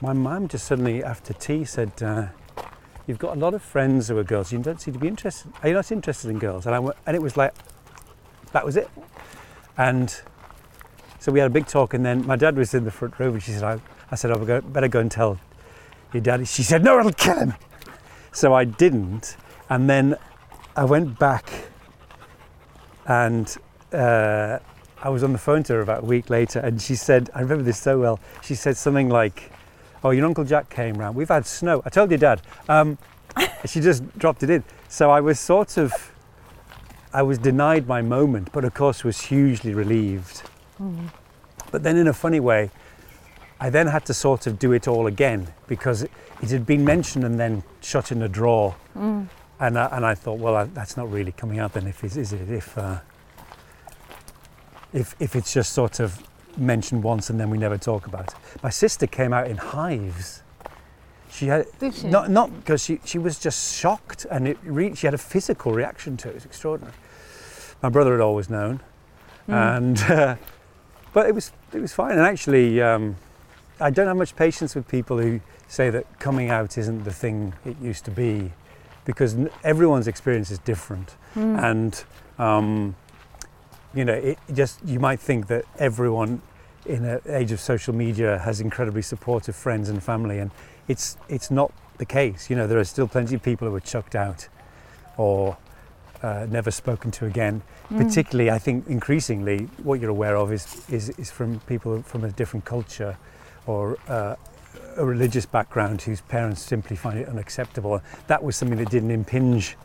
my mum just suddenly, after tea, said, uh, "You've got a lot of friends who are girls. You don't seem to be interested. Are you not interested in girls?" And I went, and it was like, that was it. And so we had a big talk. And then my dad was in the front room, and she said, "I, I said, I better go and tell your daddy." She said, "No, it'll kill him." So I didn't. And then I went back, and uh, I was on the phone to her about a week later, and she said, I remember this so well. She said something like, "Oh, your Uncle Jack came round. We've had snow. I told your dad." Um, she just dropped it in. So I was sort of, I was denied my moment, but of course was hugely relieved. Mm. But then in a funny way, I then had to sort of do it all again, because it, it had been mentioned and then shut in a drawer. Mm. And, I, and I thought, well, I, that's not really coming out then, if it's, is it? If, uh, if, if it's just sort of mentioned once and then we never talk about it. My sister came out in hives. She had Did she? not not because she she was just shocked, and it re- she had a physical reaction to it. It was extraordinary. My brother had always known, mm. and uh, but it was it was fine. And actually, um, I don't have much patience with people who say that coming out isn't the thing it used to be, because everyone's experience is different, mm. and. Um, You know, it just, you might think that everyone in an age of social media has incredibly supportive friends and family, and it's it's not the case. You know, there are still plenty of people who are chucked out or uh, never spoken to again. Mm. Particularly, I think, increasingly, what you're aware of is is, is from people from a different culture or uh, a religious background whose parents simply find it unacceptable. That was something that didn't impinge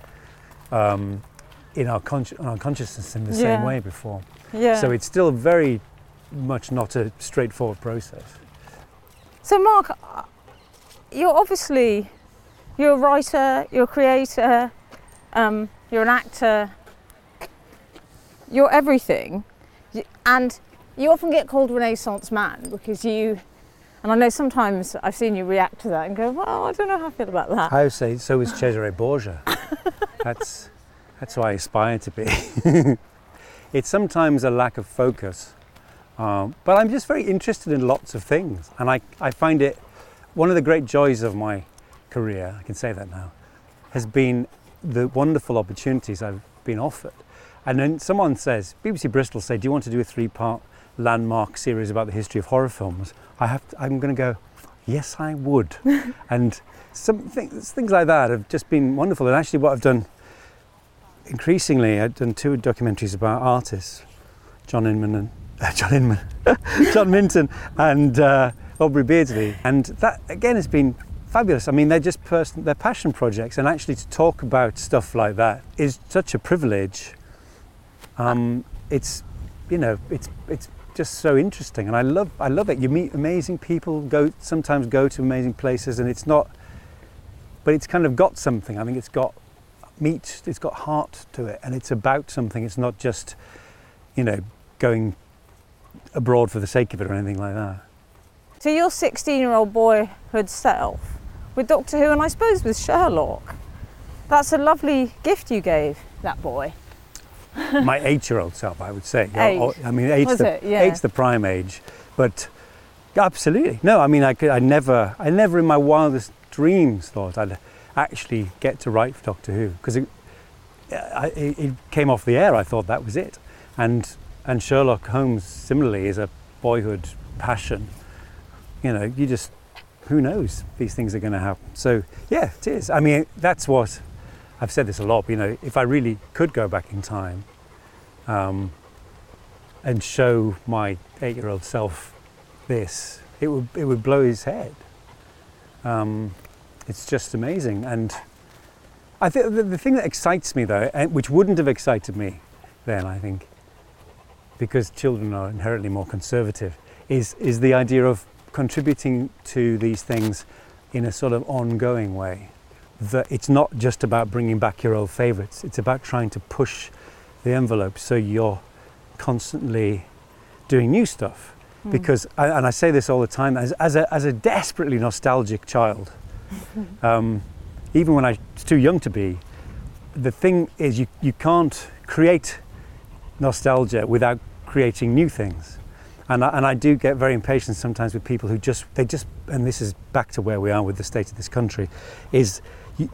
Um, in our, con- our consciousness in the yeah. same way before. Yeah. So it's still very much not a straightforward process. So Mark, you're obviously, you're a writer, you're a creator, um, you're an actor, you're everything. And you often get called Renaissance man because you, and I know sometimes I've seen you react to that and go, well, I don't know how I feel about that. I would say so is Cesare Borgia. That's... That's who I aspire to be. It's sometimes a lack of focus. Um, but I'm just very interested in lots of things. And I, I find it, one of the great joys of my career, I can say that now, has been the wonderful opportunities I've been offered. And then someone says, B B C Bristol say, do you want to do a three-part landmark series about the history of horror films? I have to, I'm going to go, yes, I would. And some things, things like that have just been wonderful. And actually what I've done increasingly, I've done two documentaries about artists, John Inman and uh, John Inman, John Minton and uh, Aubrey Beardsley. And that, again, has been fabulous. I mean, they're just person, they're passion projects, and actually to talk about stuff like that is such a privilege. Um, it's, you know, it's it's just so interesting, and I love I love it. You meet amazing people, go sometimes go to amazing places, and it's not, but it's kind of got something. I think it's got meat, it's got heart to it, and it's about something. It's not just, you know, going abroad for the sake of it or anything like that. To your sixteen-year-old boyhood self, with Doctor Who, and I suppose with Sherlock, that's a lovely gift you gave that boy. My eight-year-old self, I would say. Eight. Or, or, I mean, eight's the, yeah. eight's the prime age, but absolutely no. I mean, I, could, I never, I never in my wildest dreams thought I'd actually get to write for Doctor Who, because it, it, it came off the air. I thought that was it, and and Sherlock Holmes similarly is a boyhood passion. You know, you just, who knows, these things are going to happen. So, yeah, it is. I mean, that's what, I've said this a lot, you know, if I really could go back in time um, and show my eight-year-old self this, it would it would blow his head. Um, it's just amazing. And I think the, the thing that excites me, though, which wouldn't have excited me then, I think, because children are inherently more conservative, is is the idea of contributing to these things in a sort of ongoing way. That it's not just about bringing back your old favourites, it's about trying to push the envelope so you're constantly doing new stuff. Mm. Because, and I say this all the time, as, as, a, as a desperately nostalgic child, um, even when I was too young to be, the thing is you, you can't create nostalgia without creating new things. And I, and I do get very impatient sometimes with people who just, they just, and this is back to where we are with the state of this country, is you,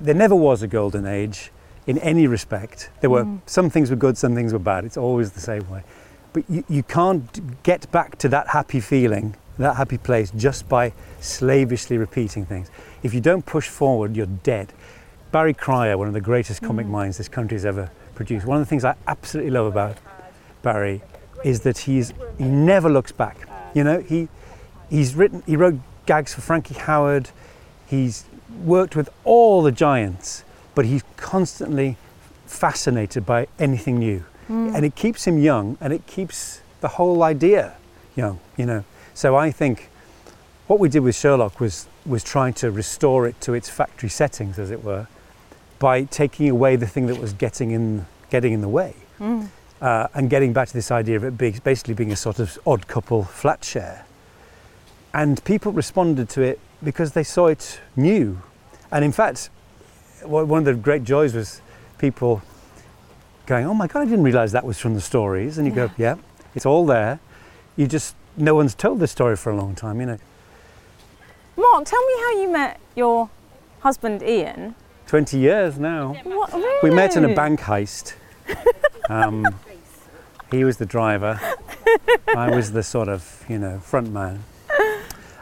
there never was a golden age in any respect. There were, mm. some things were good, some things were bad. It's always the same way. But you, you can't get back to that happy feeling, that happy place, just by slavishly repeating things. If you don't push forward, you're dead. Barry Cryer, one of the greatest comic mm. minds this country has ever produced, one of the things I absolutely love about Barry is that he's he never looks back. You know, he he's written he wrote gags for Frankie Howard, he's worked with all the giants, but he's constantly fascinated by anything new. Mm. And it keeps him young, and it keeps the whole idea young, you know. So I think what we did with Sherlock was was trying to restore it to its factory settings, as it were, by taking away the thing that was getting in getting in the way. Mm. Uh, and getting back to this idea of it being, basically being a sort of odd couple flat share. And people responded to it because they saw it new. And in fact, one of the great joys was people going, oh my God, I didn't realise that was from the stories. And you yeah. go, yeah, it's all there. You just, no one's told this story for a long time, you know. Mark, tell me how you met your husband, Ian. twenty years now. What, really? We met in a bank heist. Um, he was the driver, I was the sort of, you know, front man.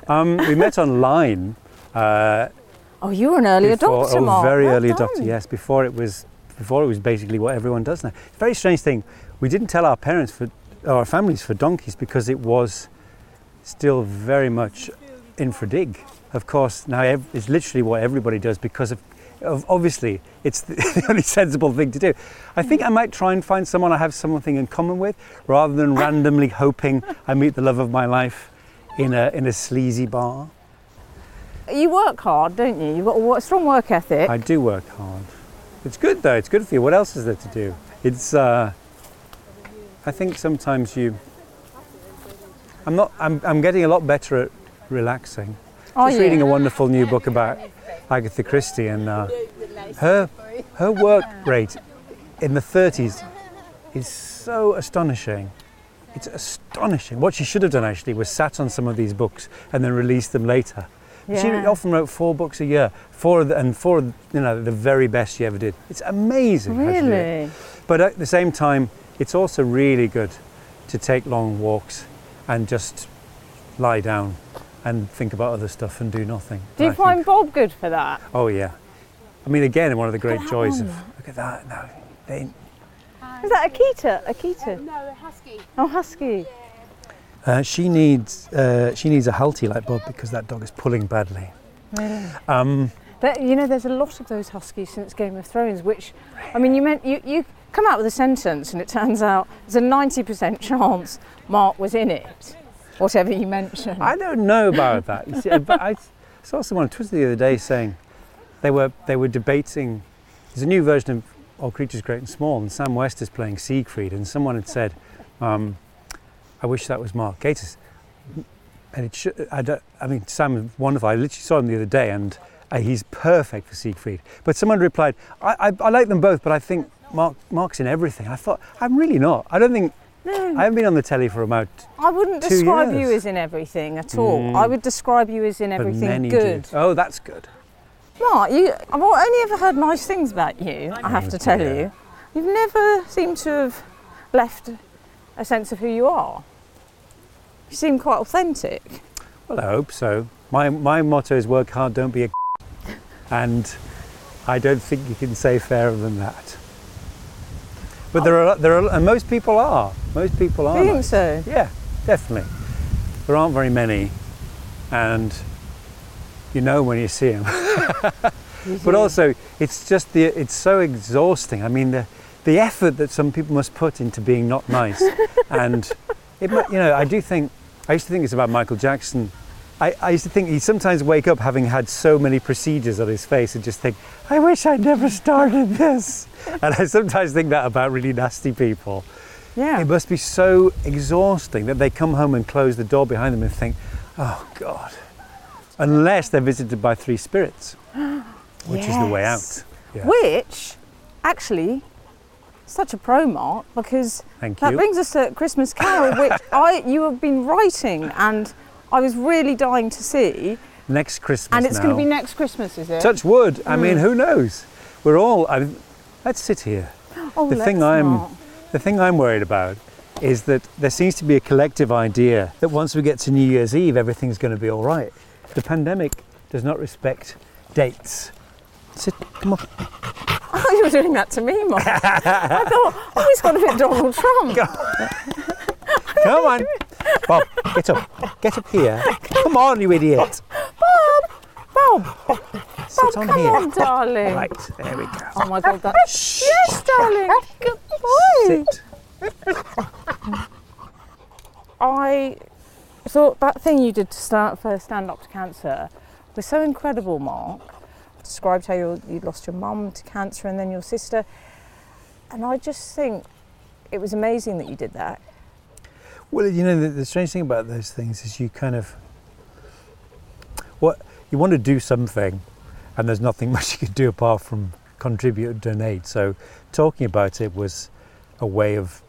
Um, we met online. Uh, oh, you were an early before, adopter, Mark. Oh, very well early done. adopter, yes, before it was before it was basically what everyone does now. It's a very strange thing. We didn't tell our parents, for or our families for donkeys, because it was still very much infra-dig. Of course, now ev- it's literally what everybody does because of Obviously, it's the only sensible thing to do. I think I might try and find someone I have something in common with, rather than randomly hoping I meet the love of my life in a in a sleazy bar. You work hard, don't you? You've got a strong work ethic. I do work hard. It's good though. It's good for you. What else is there to do? It's. Uh, I think sometimes you. I'm not. I'm. I'm getting a lot better at relaxing. Are Just you? reading a wonderful new book about Agatha Christie, and uh, her her work rate in the thirties is so astonishing. It's astonishing. What she should have done actually was sat on some of these books and then released them later. Yeah. She often wrote four books a year, four of the, and four, of, you know, the very best she ever did. It's amazing. Really. But at the same time, it's also really good to take long walks and just lie down and think about other stuff and do nothing. Do you find Bob good for that? Oh yeah. I mean, again, one of the great joys of look at that. No, they. Is that Akita? Akita? Uh, no, Husky. Oh, Husky. Uh, she needs uh, she needs a haltie like Bob because that dog is pulling badly. Really? Um, but, you know, there's a lot of those Huskies since Game of Thrones, which, I mean, you meant you, you come out with a sentence and it turns out there's a ninety percent chance Mark was in it, whatever you mentioned. I don't know about that. You see, but I saw someone on Twitter the other day saying they were they were debating. There's a new version of All Creatures Great and Small, and Sam West is playing Siegfried, and someone had said, um, I wish that was Mark Gatiss. And it should, I, don't, I mean, Sam is wonderful. I literally saw him the other day, and uh, he's perfect for Siegfried. But someone replied, I, I, I like them both, but I think Mark Mark's in everything. I thought, I'm really not. I don't think, no. I haven't been on the telly for about two years. I wouldn't describe years. you as in everything at all. Mm. I would describe you as in everything good. Do. Oh, that's good. Mark, you, I've only ever heard nice things about you, I have to tell you. You've never seemed to have left a sense of who you are. You seem quite authentic. Well, I hope so. My my motto is work hard, don't be a and I don't think you can say fairer than that. But there are, there are, and most people are. Most people are. Do you think so? Yeah, definitely. There aren't very many, and you know when you see them. But also, it's just the it's so exhausting. I mean, the the effort that some people must put into being not nice, and it might, you know, I do think I used to think it's about Michael Jackson. I, I used to think he'd sometimes wake up having had so many procedures on his face and just think, I wish I'd never started this. And I sometimes think that about really nasty people. Yeah, it must be so exhausting that they come home and close the door behind them and think, oh God. Unless they're visited by three spirits, which yes. is the way out. Yeah. Which, actually, such a pro, Mark, because Thank that you. brings us to Christmas Carol, which I you have been writing, and I was really dying to see. Next Christmas And it's now. going to be next Christmas, is it? Touch wood. Mm. I mean, who knows? We're all... I'm, let's sit here. Oh, the let's thing I'm, not. The thing I'm worried about is that there seems to be a collective idea that once we get to New Year's Eve, everything's going to be all right. The pandemic does not respect dates. Sit, come on. I thought you were doing that to me, Mark. I thought, oh, he's got a bit Donald Trump. Come on. Bob, get up. Get up here. Come on, you idiot. Bob, Bob, Bob, Sit on come here. on, darling. Right, there we go. Oh, my God, that's... Yes, darling. Good boy. Sit. I... So that thing you did to start for Stand Up to Cancer was so incredible, Mark. Described how you lost your mum to cancer and then your sister. And I just think it was amazing that you did that. Well, you know, the, the strange thing about those things is you kind of... what you want to do something and there's nothing much you can do apart from contribute and donate. So talking about it was a way of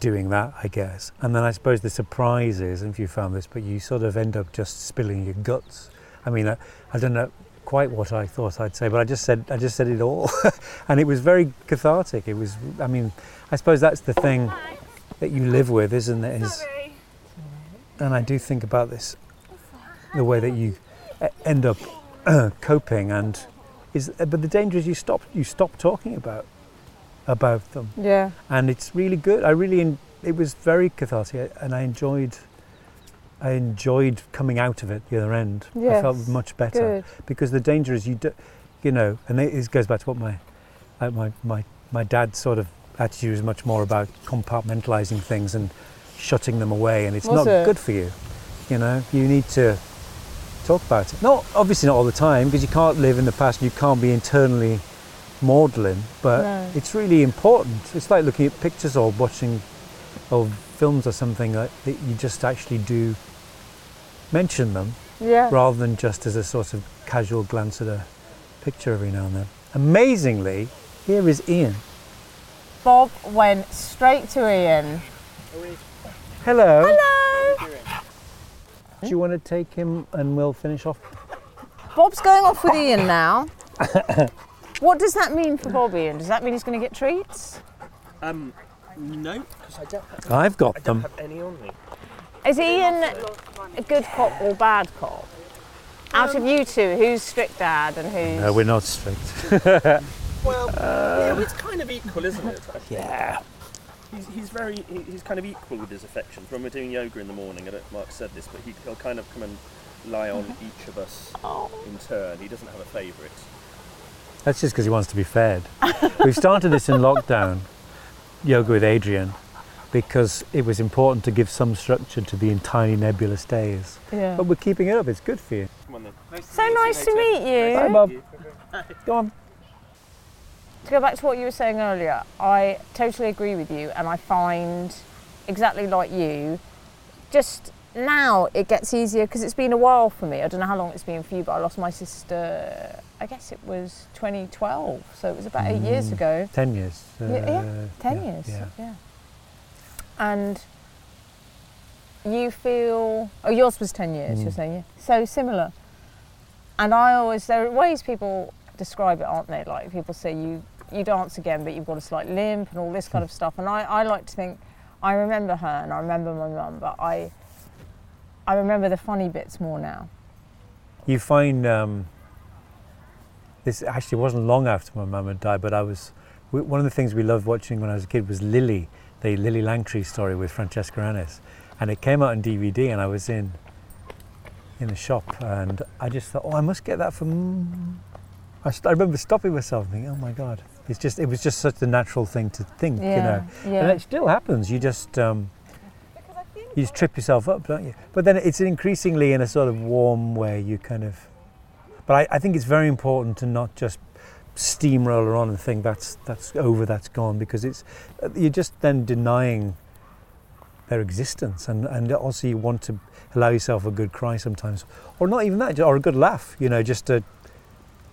doing that, I guess. And then I suppose the surprise is, and if you found this, but you sort of end up just spilling your guts. I mean, I, I don't know quite what I thought I'd say, but I just said I just said it all. And it was very cathartic. It was, I mean, I suppose that's the thing that you live with, isn't it? Is, and I do think about this, the way that you end up coping, and is, but the danger is you stop, you stop talking about about them. Yeah. And it's really good. I really, it was very cathartic, and I enjoyed I enjoyed coming out of it the other end. Yes. I felt much better. Good. Because the danger is you do, you know, and it goes back to what my, like my, my, my dad's sort of attitude was much more about compartmentalizing things and shutting them away, and it's was not it? good for you. You know, you need to talk about it. Not, obviously not all the time, because you can't live in the past, you can't be internally maudlin, but no. It's really important. It's like looking at pictures or watching old films or something that, that you just actually do mention them, yeah, rather than just as a sort of casual glance at a picture every now and then. Amazingly, here is Ian. Bob went straight to Ian. Hello. Hello. Do you want to take him and we'll finish off? Bob's going off with Ian now. What does that mean for Bobby? And does that mean he's going to get treats? Um, no, because I don't. Have, I've got I don't them. Have any on me. Is Ian a good cop or bad cop? Out um, of you two, who's strict dad and who's... No, we're not strict. Well, uh, yeah, it's kind of equal, isn't it? Yeah. He's, he's very, he's kind of equal with his affections. When we're doing yoga in the morning, I don't know if Mark said this, but he, he'll kind of come and lie on each of us oh. in turn. He doesn't have a favourite. That's just because he wants to be fed. We've started this in lockdown, yoga with Adrian, because it was important to give some structure to the entirely nebulous days. Yeah. But we're keeping it up, it's good for you. Come on then. Nice so to nice to meet you. Bye, Mum. Go on. To go back to what you were saying earlier, I totally agree with you, and I find, exactly like you, just now it gets easier because it's been a while for me. I don't know how long it's been for you, but I lost my sister, I guess it was twenty twelve, so it was about eight mm, years ago. Ten years. Uh, yeah, ten yeah, years, yeah. yeah. And you feel, oh, yours was ten years, mm. you're saying, yeah. So similar. And I always, there are ways people describe it, aren't they? Like people say you, you dance again, but you've got a slight limp and all this kind of stuff. And I, I like to think, I remember her and I remember my mum, but I, I remember the funny bits more now. You find, um, this actually wasn't long after my mum had died, but I was, one of the things we loved watching when I was a kid was Lily, the Lily Langtry story with Francesca Annis. And it came out on D V D and I was in, in the shop and I just thought, oh, I must get that for mum. I remember stopping myself and thinking, oh my God, it's just, it was just such a natural thing to think, yeah, you know. Yeah. And it still happens, you just um, you just trip yourself up, don't you? But then it's increasingly in a sort of warm way, you kind of... But I, I think it's very important to not just steamroller on and think that's that's over, that's gone, because it's you're just then denying their existence, and, and also you want to allow yourself a good cry sometimes, or not even that, or a good laugh, you know, just to...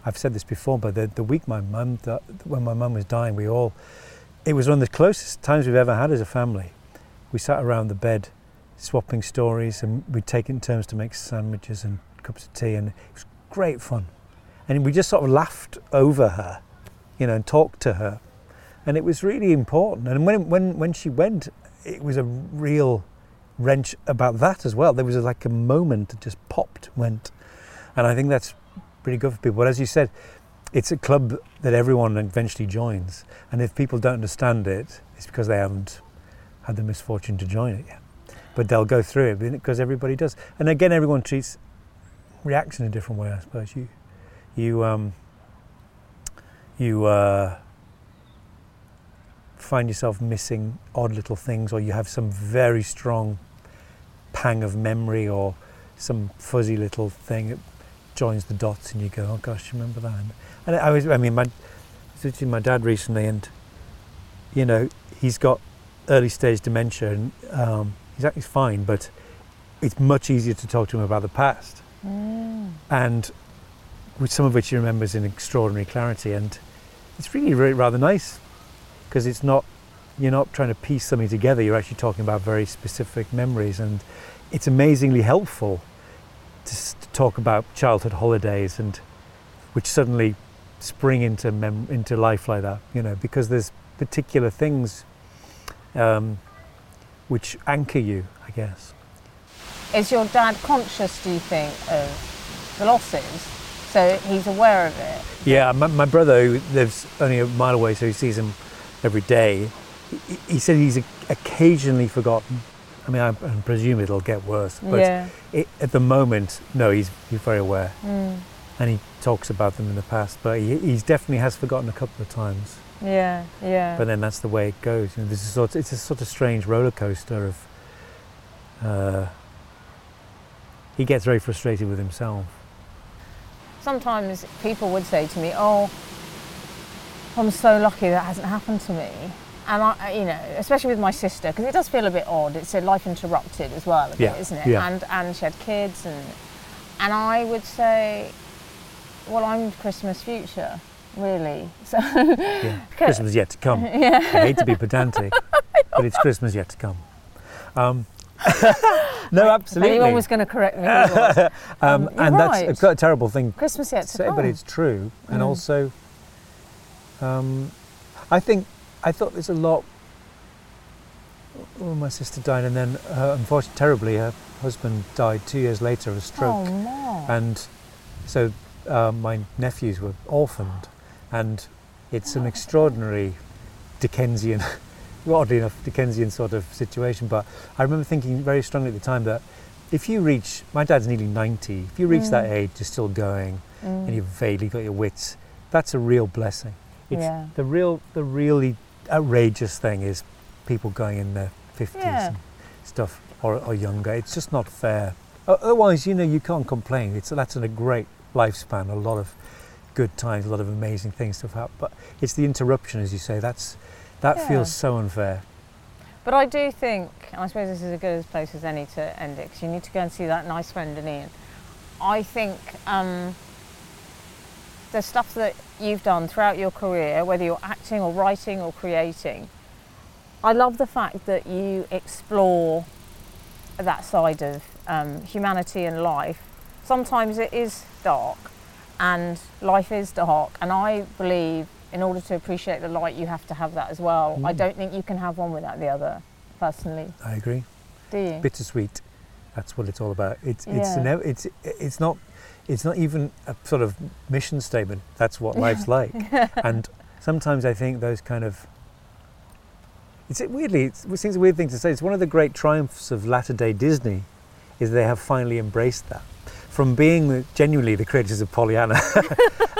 I've said this before, but the, the week my mum, the, when my mum was dying, we all, it was one of the closest times we've ever had as a family. We sat around the bed swapping stories and we'd take it in turns to make sandwiches and cups of tea, and it was great fun. And we just sort of laughed over her, you know, and talked to her. And it was really important. And when, when, when she went, it was a real wrench about that as well. There was like a moment that just popped, went. And I think that's pretty good for people. But as you said, it's a club that everyone eventually joins, and if people don't understand it, it's because they haven't had the misfortune to join it yet. But they'll go through it because everybody does. And again, everyone treats reacts in a different way, I suppose. You, you, um, you uh, find yourself missing odd little things, or you have some very strong pang of memory, or some fuzzy little thing that joins the dots, and you go, oh gosh, remember that? And I was, I mean, my, I was visiting my dad recently, and you know, he's got early stage dementia, and um, he's actually fine, but it's much easier to talk to him about the past, mm. and with some of which he remembers in extraordinary clarity, and it's really, really rather nice, because it's not, you're not trying to piece something together, you're actually talking about very specific memories, and it's amazingly helpful to talk about childhood holidays, and which suddenly spring into mem- into life like that, you know, because there's particular things um, which anchor you, I guess. Is your dad conscious, do you think, of the losses? So he's aware of it? Yeah, my, my brother, who lives only a mile away, so he sees him every day, he, he said he's occasionally forgotten. I mean, I presume it'll get worse, but yeah. it, at the moment, no, he's, he's very aware. Mm. And he talks about them in the past, but he he's definitely has forgotten a couple of times. Yeah, yeah. But then that's the way it goes. You know, this is sort of, it's a sort of strange roller coaster of... Uh, he gets very frustrated with himself. Sometimes people would say to me, oh, I'm so lucky that hasn't happened to me. And I, you know, especially with my sister, because it does feel a bit odd. It's a life interrupted as well, a yeah, bit, isn't it? Yeah. And and she had kids, and and I would say, well, I'm Christmas future, really. So yeah. Christmas yet to come. Yeah. I hate to be pedantic, but it's Christmas yet to come. Um, no, absolutely. If anyone was going to correct me. um, um, and right. that's a terrible thing. Christmas yet to say, come. But it's true, and mm. also, um, I think. I thought there's a lot Well, my sister died, and then, uh, unfortunately, terribly, her husband died two years later of a stroke. Oh, no. And so uh, my nephews were orphaned, and it's an extraordinary Dickensian, oddly enough, Dickensian sort of situation. But I remember thinking very strongly at the time that if you reach, my dad's nearly ninety, if you reach mm. that age, you're still going, mm. and you've vaguely got your wits, that's a real blessing. It's yeah. the real, the really outrageous thing is people going in their fifties yeah. and stuff, or, or younger. It's just not fair. Otherwise, you know, you can't complain. It's that's a great lifespan, a lot of good times, a lot of amazing things to have happened. But it's the interruption, as you say, that's that yeah. feels so unfair. But I do think, and I suppose this is as good a place as any to end it, because you need to go and see that nice friend in Ian. I think um, the stuff that you've done throughout your career, whether you're acting or writing or creating, I love the fact that you explore that side of um, humanity and life. Sometimes it is dark, and life is dark, and I believe in order to appreciate the light, you have to have that as well. Mm. I don't think you can have one without the other, personally. I agree. Do you? Bittersweet. That's what it's all about. It's yeah. it's never, it's it's not it's not even a sort of mission statement. That's what life's like. And sometimes I think those kind of it's weirdly it's, it seems a weird thing to say. It's one of the great triumphs of latter-day Disney is they have finally embraced that. From being the, genuinely the creators of Pollyanna,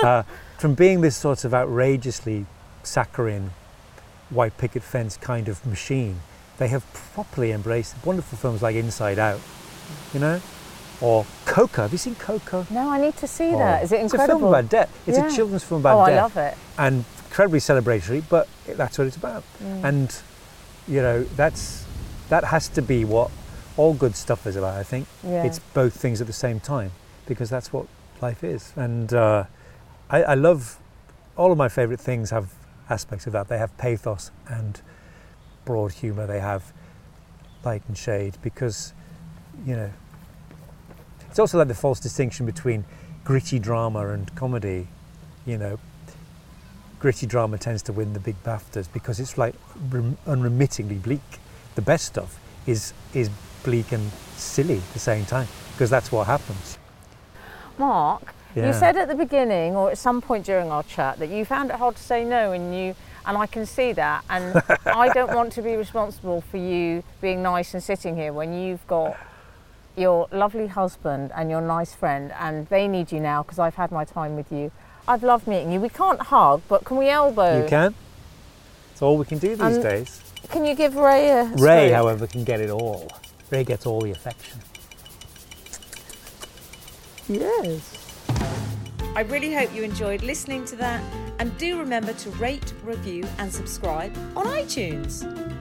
uh, from being this sort of outrageously saccharine, white picket fence kind of machine, they have properly embraced wonderful films like Inside Out, you know, or Coca. Have you seen Coca? No, I need to see or, that. Is it incredible? It's a film about death. It's yeah. a children's film about oh, death. Oh, I love it. And incredibly celebratory, but that's what it's about. Mm. And, you know, that's that has to be what all good stuff is about, I think. Yeah. It's both things at the same time, because that's what life is. And uh, I, I love, all of my favourite things have aspects of that. They have pathos and broad humour, they have light and shade, because, you know, it's also like the false distinction between gritty drama and comedy. You know, gritty drama tends to win the big BAFTAs because it's like unremittingly bleak. The best stuff is is bleak and silly at the same time, because that's what happens. Mark, yeah. you said at the beginning or at some point during our chat that you found it hard to say no, and you and I can see that, and I don't want to be responsible for you being nice and sitting here when you've got your lovely husband and your nice friend, and they need you now because I've had my time with you. I've loved meeting you. We can't hug, but can we elbow? You can. It's all we can do these um, days. Can you give Ray a stroke? Ray, however, can get it all. Ray gets all the affection. Yes. I really hope you enjoyed listening to that, and do remember to rate, review and subscribe on iTunes.